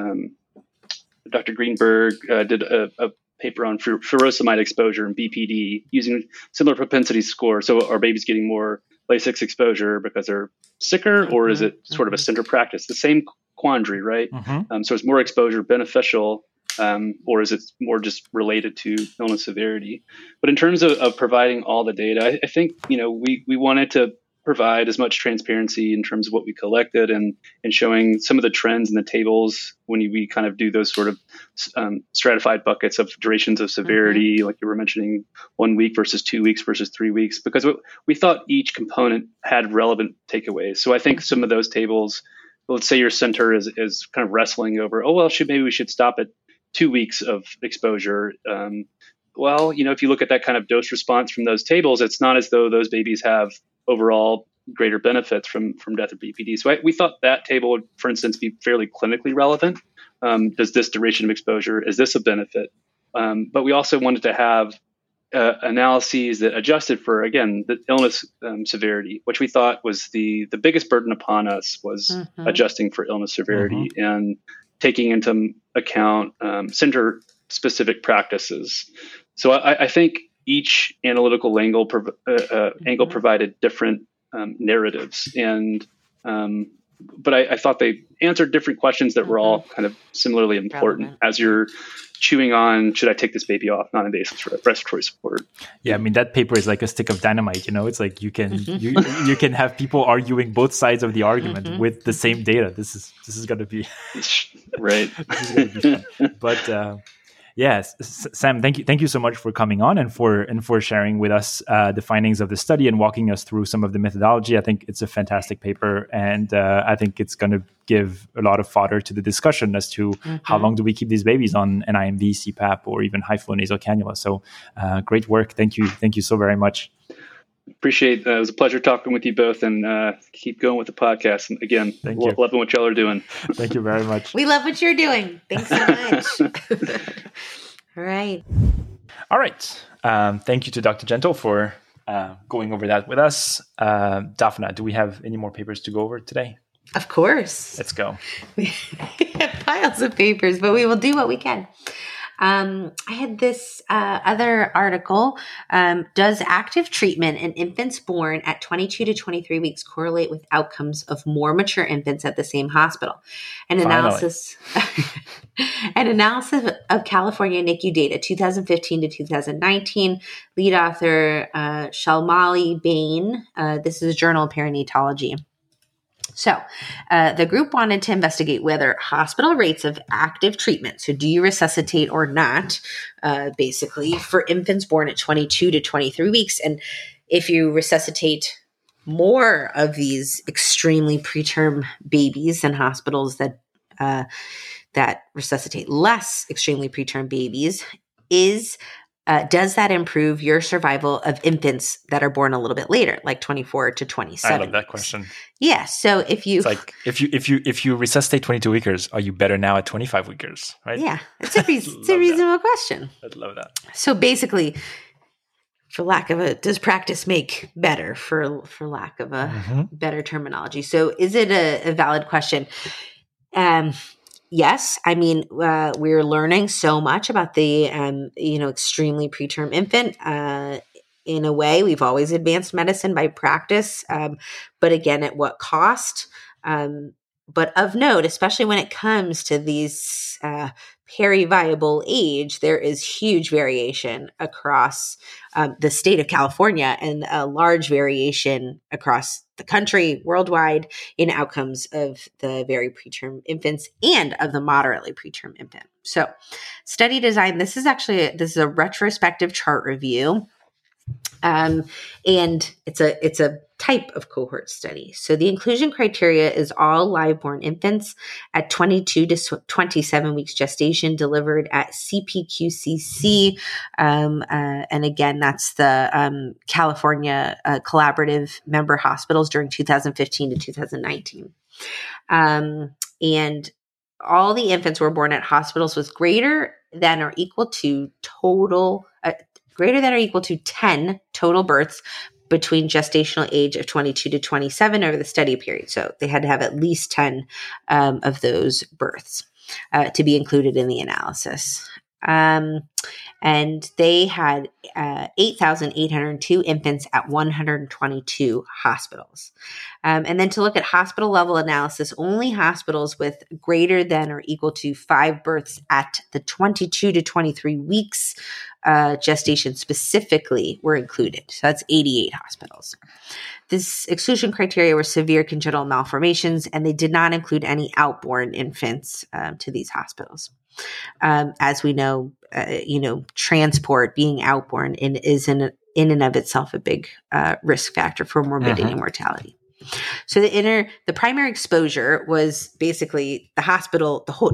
Dr. Greenberg did a paper on furosemide exposure and BPD using similar propensity score. So are babies getting more Lasix exposure because they're sicker, or is it sort of a center practice? The same quandary, right? So it's more exposure beneficial, or is it more just related to illness severity? But in terms of providing all the data, I think, we wanted to provide as much transparency in terms of what we collected and showing some of the trends in the tables when we kind of do those sort of stratified buckets of durations of severity, like you were mentioning, 1 week versus 2 weeks versus 3 weeks, because we thought each component had relevant takeaways. So I think some of those tables, let's say your center is kind of wrestling over, maybe we should stop at 2 weeks of exposure. If you look at that kind of dose response from those tables, it's not as though those babies have overall greater benefits from death of BPD. So we thought that table would, for instance, be fairly clinically relevant. Does this duration of exposure, is this a benefit? But we also wanted to have analyses that adjusted for, again, the illness severity, which we thought was the biggest burden upon us, was adjusting for illness severity and taking into account center-specific practices. So I think each analytical angle provided different narratives, but I thought they answered different questions that were all kind of similarly important as you're chewing on, should I take this baby off non-invasive respiratory support? Yeah, I mean, that paper is like a stick of dynamite, It's like you can you can have people arguing both sides of the argument with the same data. This is going to be right. This is going to be fun. But Yes, Sam, thank you so much for coming on and for sharing with us the findings of the study and walking us through some of the methodology. I think it's a fantastic paper, and I think it's going to give a lot of fodder to the discussion as to how long do we keep these babies on an NIMV, CPAP, or even high flow nasal cannula. So great work. Thank you so very much. Appreciate it. It was a pleasure talking with you both, and keep going with the podcast. And again, loving what y'all are doing. Thank you very much. We love what you're doing. Thanks so much. All right. Thank you to Dr. Gentle for going over that with us. Daphna, do we have any more papers to go over today? Of course. Let's go. We have piles of papers, but we will do what we can. I had this other article, does active treatment in infants born at 22 to 23 weeks correlate with outcomes of more mature infants at the same hospital? An analysis of California NICU data, 2015 to 2019, lead author Shalmali Bain. This is a Journal of Perinatology. So the group wanted to investigate whether hospital rates of active treatment, so do you resuscitate or not, basically, for infants born at 22 to 23 weeks. And if you resuscitate more of these extremely preterm babies than hospitals that that resuscitate less extremely preterm babies, does that improve your survival of infants that are born a little bit later, like 24 to 27? I love that question. Yeah. So if you resuscitate 22 weekers, are you better now at 25 weekers? Right. Yeah, it's a reasonable question. I'd love that. So basically, for lack of a, does practice make better? For lack of a better terminology. So is it a valid question? Yes. I mean, we're learning so much about the, extremely preterm infant. In a way, we've always advanced medicine by practice, but again, at what cost? But of note, especially when it comes to these peri-viable age, there is huge variation across the state of California and a large variation across the country, worldwide, in outcomes of the very preterm infants and of the moderately preterm infant. So study design, this is a retrospective chart review. And it's a type of cohort study. So the inclusion criteria is all live-born infants at 22 to 27 weeks gestation delivered at CPQCC. And again, that's the California Collaborative Member Hospitals during 2015 to 2019. And all the infants were born at hospitals with greater than or equal to 10 total births between gestational age of 22 to 27 over the study period. So they had to have at least 10 of those births to be included in the analysis. And they had 8,802 infants at 122 hospitals. And then to look at hospital level analysis, only hospitals with greater than or equal to 5 births at the 22 to 23 weeks gestation specifically were included. So that's 88 hospitals. This exclusion criteria were severe congenital malformations, and they did not include any outborn infants to these hospitals. As we know, transport being outborn is in and of itself a big risk factor for morbidity and mortality. So the primary exposure was basically the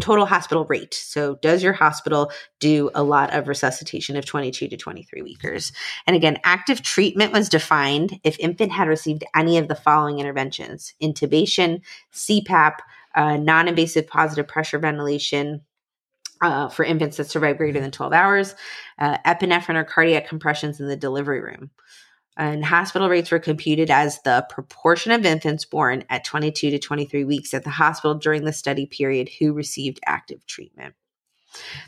total hospital rate. So does your hospital do a lot of resuscitation of 22 to 23 weekers? And again, active treatment was defined if infant had received any of the following interventions: intubation, CPAP, non-invasive positive pressure ventilation, for infants that survive greater than 12 hours, epinephrine or cardiac compressions in the delivery room. And hospital rates were computed as the proportion of infants born at 22 to 23 weeks at the hospital during the study period who received active treatment.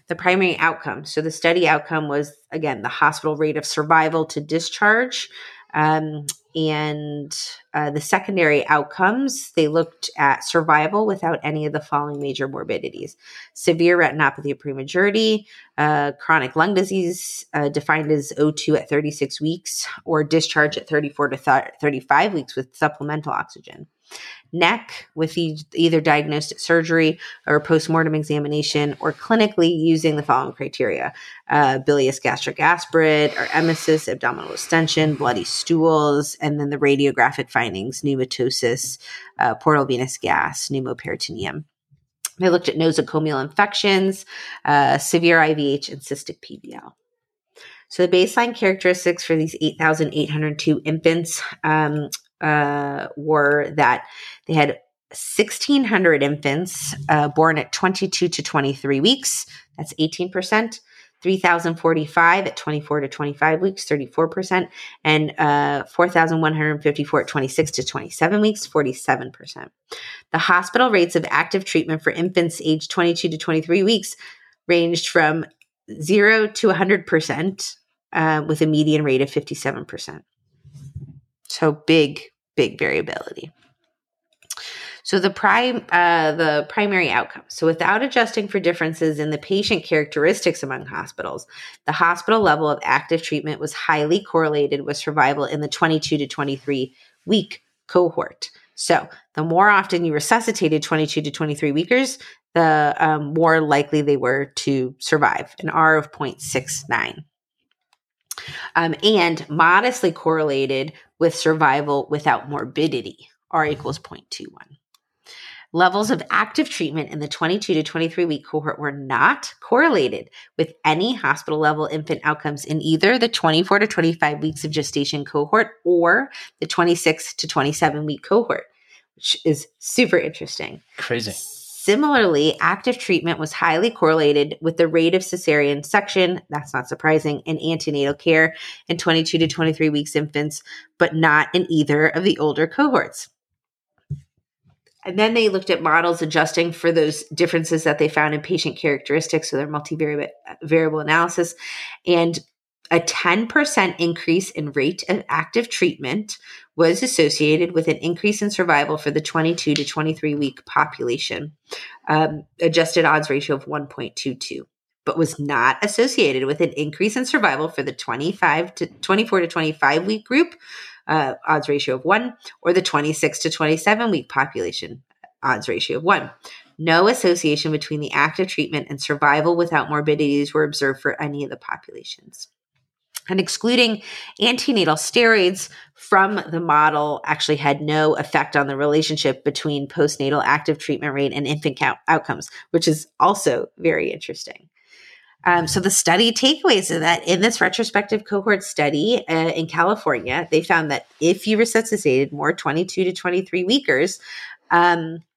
The primary outcome. So the study outcome was, again, the hospital rate of survival to discharge. And the secondary outcomes, they looked at survival without any of the following major morbidities: severe retinopathy of prematurity, chronic lung disease defined as O2 at 36 weeks or discharge at 34 to 35 weeks with supplemental oxygen, neck with either diagnosed surgery or postmortem examination, or clinically using the following criteria: bilious gastric aspirate or emesis, abdominal distension, bloody stools, and then the radiographic findings: pneumatosis, portal venous gas, pneumoperitoneum. They looked at nosocomial infections, severe IVH, and cystic PBL. So the baseline characteristics for these 8,802 infants were that they had 1,600 infants born at 22 to 23 weeks. That's 18%. 3,045 at 24 to 25 weeks, 34%. And 4,154 at 26 to 27 weeks, 47%. The hospital rates of active treatment for infants aged 22 to 23 weeks ranged from 0 to 100%, with a median rate of 57%. So big, big variability. So the primary outcome. So without adjusting for differences in the patient characteristics among hospitals, the hospital level of active treatment was highly correlated with survival in the 22 to 23 week cohort. So the more often you resuscitated 22 to 23 weekers, the more likely they were to survive, an R of 0.69. And modestly correlated with survival without morbidity, R equals 0.21. Levels of active treatment in the 22 to 23 week cohort were not correlated with any hospital level infant outcomes in either the 24 to 25 weeks of gestation cohort or the 26 to 27 week cohort, which is super interesting. Crazy. Similarly, active treatment was highly correlated with the rate of cesarean section, that's not surprising, and antenatal care in 22 to 23 weeks infants, but not in either of the older cohorts. And then they looked at models adjusting for those differences that they found in patient characteristics, so their multivariable analysis, and a 10% increase in rate of active treatment was associated with an increase in survival for the 22 to 23 week population, adjusted odds ratio of 1.22, but was not associated with an increase in survival for the 24 to 25 week group, odds ratio of 1, or the 26 to 27 week population, odds ratio of 1. No association between the active treatment and survival without morbidities were observed for any of the populations. And excluding antenatal steroids from the model actually had no effect on the relationship between postnatal active treatment rate and infant outcomes, which is also very interesting. So the study takeaways are that in this retrospective cohort study in California, they found that if you resuscitated more 22 to 23 weekers, it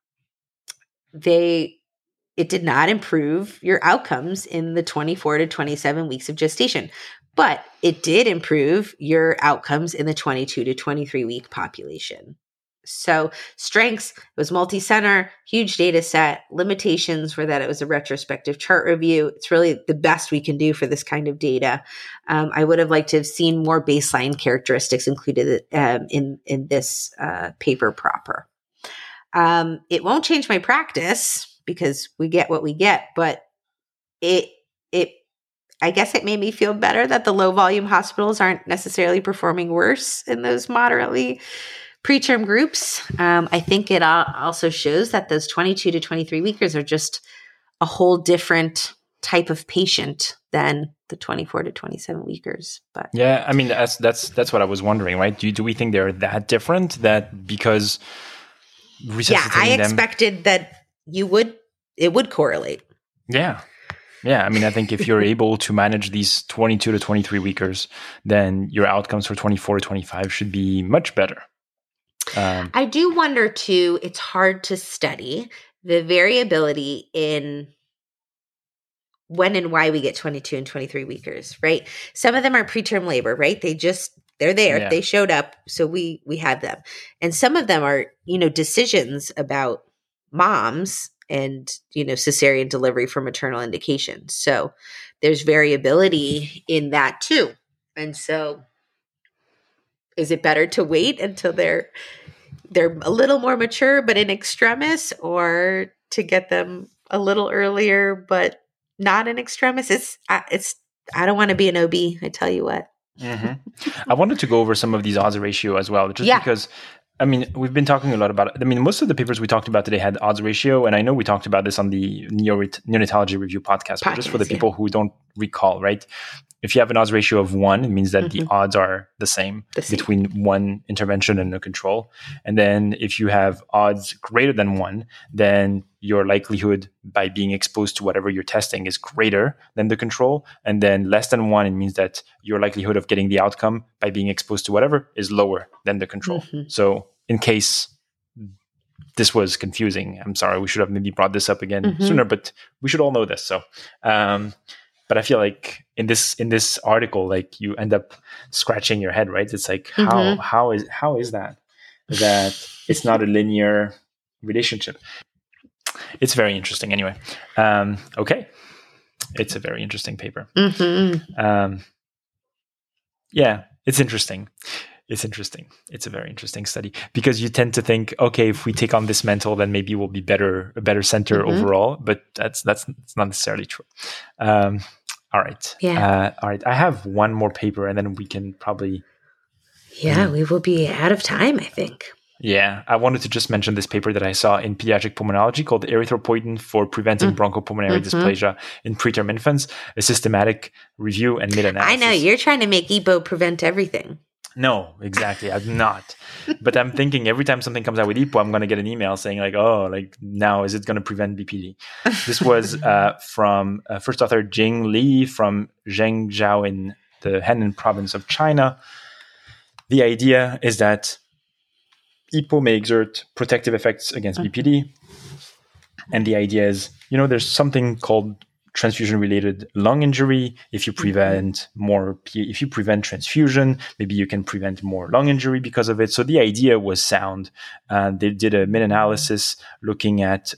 did not improve your outcomes in the 24 to 27 weeks of gestation. But it did improve your outcomes in the 22 to 23 week population. So strengths, it was multi-center, huge data set. Limitations were that it was a retrospective chart review. It's really the best we can do for this kind of data. I would have liked to have seen more baseline characteristics included in this paper proper. It won't change my practice because we get what we get, but I guess it made me feel better that the low volume hospitals aren't necessarily performing worse in those moderately preterm groups. I think it also shows that those 22 to 23 weekers are just a whole different type of patient than the 24 to 27 weekers. But yeah, I mean, that's what I was wondering, right? Do we think they're that different that because resuscitating them? Yeah, I expected that it would correlate. Yeah. Yeah, I mean, I think if you're able to manage these 22 to 23 weekers, then your outcomes for 24 to 25 should be much better. I do wonder, too, it's hard to study the variability in when and why we get 22 and 23 weekers, right? Some of them are preterm labor, right? They're there. Yeah. They showed up, so we have them. And some of them are, decisions about moms and, cesarean delivery for maternal indication. So there's variability in that too. And so is it better to wait until they're a little more mature, but in extremis, or to get them a little earlier, but not in extremis? I don't want to be an OB. I tell you what. Mm-hmm. I wanted to go over some of these odds ratio as well, just because I mean, we've been talking a lot about it. I mean, most of the papers we talked about today had odds ratio, and I know we talked about this on the Neonatology Review podcast, but just for the people who don't recall, right? If you have an odds ratio of 1, it means that the odds are the same between one intervention and a control. And then if you have odds greater than 1, then your likelihood by being exposed to whatever you're testing is greater than the control. And then less than 1, it means that your likelihood of getting the outcome by being exposed to whatever is lower than the control. Mm-hmm. So in case this was confusing, I'm sorry, we should have maybe brought this up again sooner, but we should all know this. So, but I feel like in this article, like you end up scratching your head, right? It's like, how is that it's not a linear relationship? It's very interesting anyway. Okay. It's a very interesting paper. Mm-hmm. Yeah, it's interesting. It's interesting. It's a very interesting study because you tend to think, okay, if we take on this mantle, then maybe we'll be a better center overall. But that's not necessarily true. All right. Yeah. All right. I have one more paper, and then we can probably. Yeah, we will be out of time, I think. Yeah, I wanted to just mention this paper that I saw in Pediatric Pulmonology called Erythropoietin for Preventing Bronchopulmonary Dysplasia in Preterm Infants, a systematic review and meta-analysis. I know, you're trying to make EBO prevent everything. No, exactly. I'm not. But I'm thinking every time something comes out with EPO, I'm going to get an email saying like, oh, like now is it going to prevent BPD? This was from first author Jing Li from Zhengzhou in the Henan province of China. The idea is that EPO may exert protective effects against BPD. And the idea is, you know, there's something called transfusion-related lung injury. If you prevent transfusion, maybe you can prevent more lung injury because of it. So the idea was sound. They did a meta-analysis looking at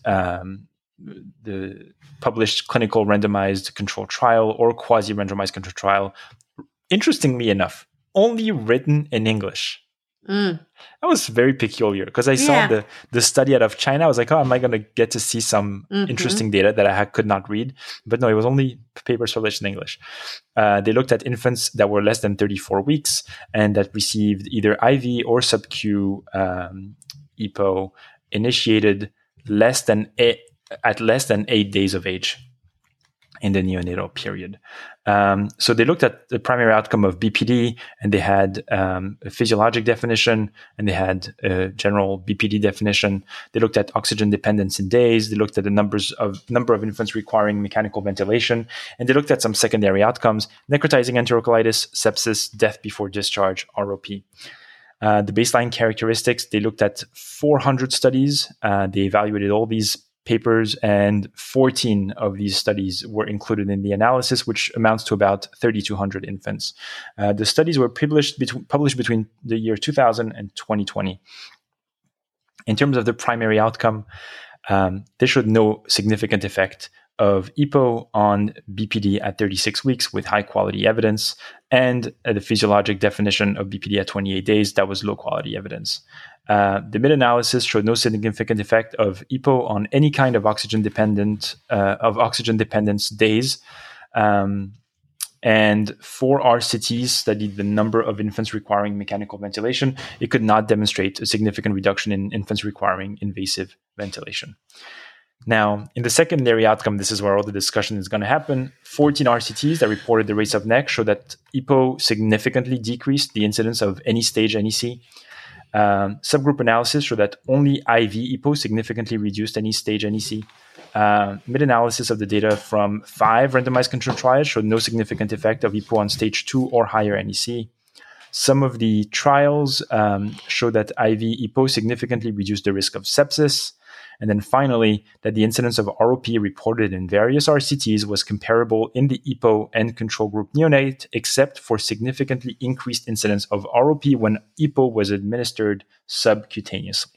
the published clinical randomized control trial or quasi-randomized control trial. Interestingly enough, only written in English. That was very peculiar because I saw the study out of China. I was like, oh, am I going to get to see some interesting data that I could not read? But no, it was only papers published in English. They looked at infants that were less than 34 weeks and that received either IV or sub-Q EPO initiated at less than 8 days of age in the neonatal period. So they looked at the primary outcome of BPD, and they had a physiologic definition, and they had a general BPD definition. They looked at oxygen dependence in days. They looked at the number of infants requiring mechanical ventilation, and they looked at some secondary outcomes: necrotizing enterocolitis, sepsis, death before discharge, ROP. The baseline characteristics, they looked at 400 studies. They evaluated all these papers, and 14 of these studies were included in the analysis, which amounts to about 3,200 infants. The studies were published between the year 2000 and 2020. In terms of the primary outcome, they showed no significant effect of EPO on BPD at 36 weeks with high-quality evidence, and the physiologic definition of BPD at 28 days, that was low-quality evidence. The meta-analysis showed no significant effect of EPO on any kind of oxygen dependence days. And 4 RCTs studied the number of infants requiring mechanical ventilation. It could not demonstrate a significant reduction in infants requiring invasive ventilation. Now, in the secondary outcome, this is where all the discussion is going to happen. 14 RCTs that reported the rates of NEC showed that EPO significantly decreased the incidence of any stage NEC. Subgroup analysis showed that only IV EPO significantly reduced any stage NEC. Meta-analysis of the data from 5 randomized control trials showed no significant effect of EPO on stage 2 or higher NEC. Some of the trials showed that IV EPO significantly reduced the risk of sepsis. And then finally, that the incidence of ROP reported in various RCTs was comparable in the EPO and control group neonate, except for significantly increased incidence of ROP when EPO was administered subcutaneously.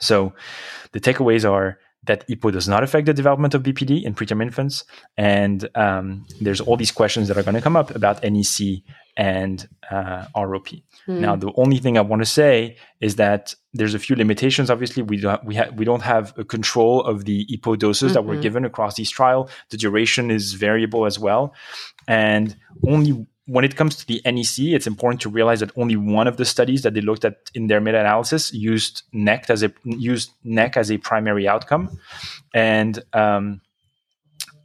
So the takeaways are that EPO does not affect the development of BPD in preterm infants. And there's all these questions that are going to come up about NEC and ROP. Now, the only thing I want to say is that there's a few limitations. Obviously, we don't have a control of the EPO doses that were given across these trials. The duration is variable as well. And only When it comes to the NEC, it's important to realize that only one of the studies that they looked at in their meta-analysis used neck as a primary outcome, and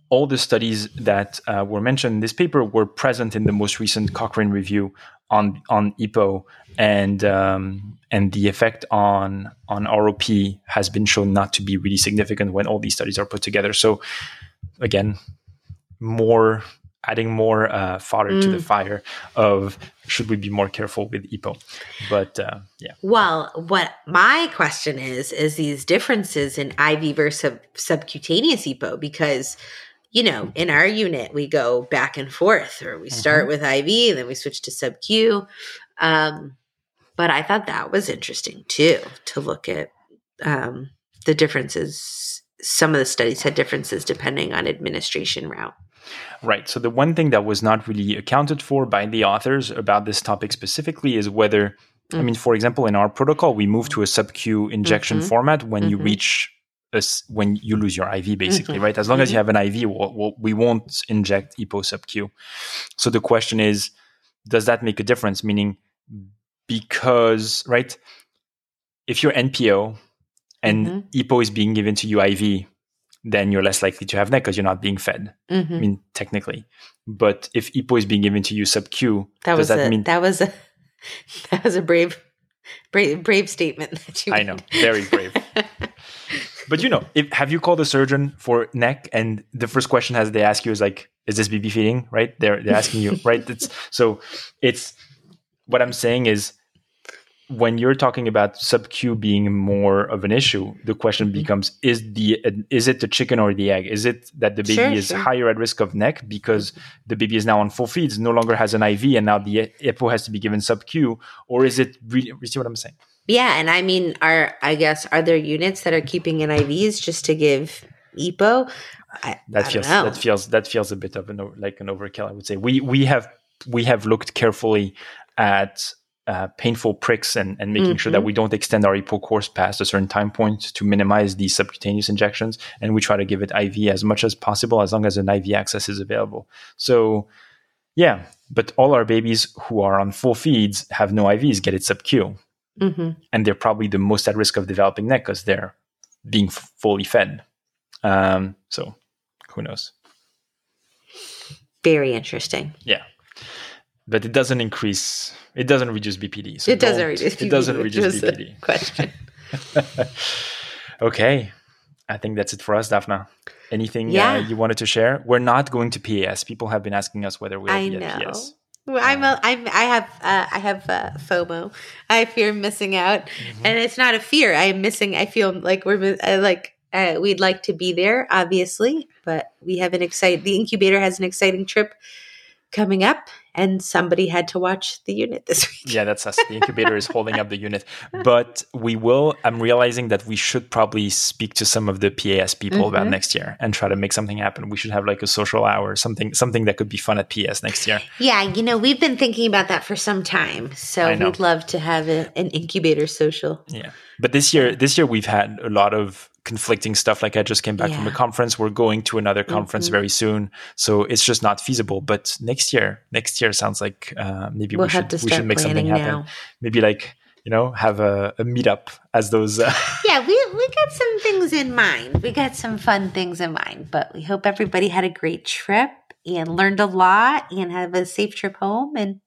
all the studies that were mentioned in this paper were present in the most recent Cochrane review on EPO, and the effect on ROP has been shown not to be really significant when all these studies are put together. So again, adding more fodder to the fire of should we be more careful with EPO? But yeah. Well, what my question is these differences in IV versus subcutaneous EPO, because in our unit, we go back and forth, or we start with IV, and then we switch to sub-Q. But I thought that was interesting, too, to look at the differences. Some of the studies had differences depending on administration route. Right. So the one thing that was not really accounted for by the authors about this topic specifically is whether, for example, in our protocol, we move to a sub-Q injection format when you reach... when you lose your IV, basically, right? As long as you have an IV, we won't inject EPO sub-Q. So the question is, does that make a difference? Meaning, because, right, if you're NPO and EPO is being given to you IV, then you're less likely to have NEC because you're not being fed. Technically. But if EPO is being given to you sub-Q, that was a brave statement that you made. I know, very brave. But have you called a surgeon for neck, and the first question they ask you is like, "Is this BB feeding?" Right? They're asking you, right? It's what I'm saying is, when you're talking about sub-Q being more of an issue, the question becomes: is it the chicken or the egg? Is it that the baby is higher at risk of neck because the baby is now on full feeds, no longer has an IV, and now the EPO has to be given sub-Q, or is it really? You see what I'm saying? Yeah, and are there units that are keeping in IVs just to give EPO? That feels a bit of an overkill, I would say. We have looked carefully at painful pricks and making sure that we don't extend our EPO course past a certain time point to minimize these subcutaneous injections, and we try to give it IV as much as possible as long as an IV access is available. So yeah, but all our babies who are on full feeds have no IVs get it sub-Q. And they're probably the most at risk of developing neck because they're being fully fed. So who knows? Very interesting. Yeah. But it doesn't increase, it doesn't reduce BPD. So it doesn't reduce BPD. Question. Okay. I think that's it for us, Daphna. Anything you wanted to share? We're not going to PAS. People have been asking us whether we'll be at PAS. Well, I have FOMO. I fear missing out, and it's not a fear. I am missing. I feel like we'd like to be there, obviously, but we have the incubator has an exciting trip coming up, and somebody had to watch the unit this week. Yeah, that's us. The incubator is holding up the unit, but we will. I'm realizing that we should probably speak to some of the PAS people about next year and try to make something happen. We should have like a social hour, something that could be fun at PAS next year. Yeah, we've been thinking about that for some time, so we'd love to have an incubator social. Yeah, but this year we've had a lot of conflicting stuff. Like I just came back from a conference. We're going to another conference very soon. So it's just not feasible. But next year sounds like maybe we should make something happen. Now. Maybe have a meetup as those. Yeah, we got some things in mind. We got some fun things in mind, but we hope everybody had a great trip and learned a lot and have a safe trip home. And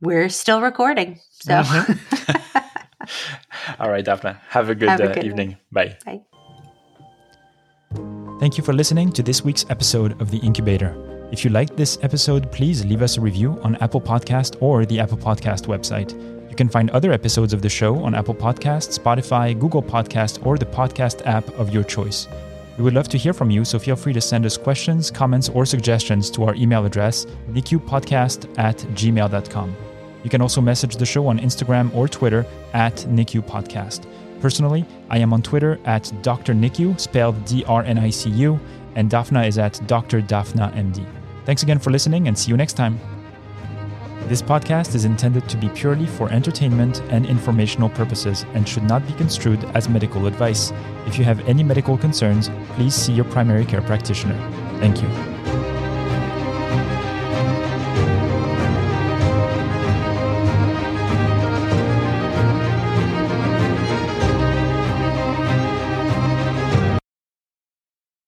we're still recording. So. All right, Daphna. Have a good evening. Bye. Bye. Thank you for listening to this week's episode of The Incubator. If you liked this episode, please leave us a review on Apple Podcast or the Apple Podcast website. You can find other episodes of the show on Apple Podcasts, Spotify, Google Podcasts, or the podcast app of your choice. We would love to hear from you, so feel free to send us questions, comments, or suggestions to our email address, nicupodcast@gmail.com. You can also message the show on Instagram or Twitter @NICUPodcast. Personally, I am on Twitter @DrNicu, spelled DRNICU, and Daphna is @DrDaphnaMD. Thanks again for listening, and see you next time. This podcast is intended to be purely for entertainment and informational purposes and should not be construed as medical advice. If you have any medical concerns, please see your primary care practitioner. Thank you.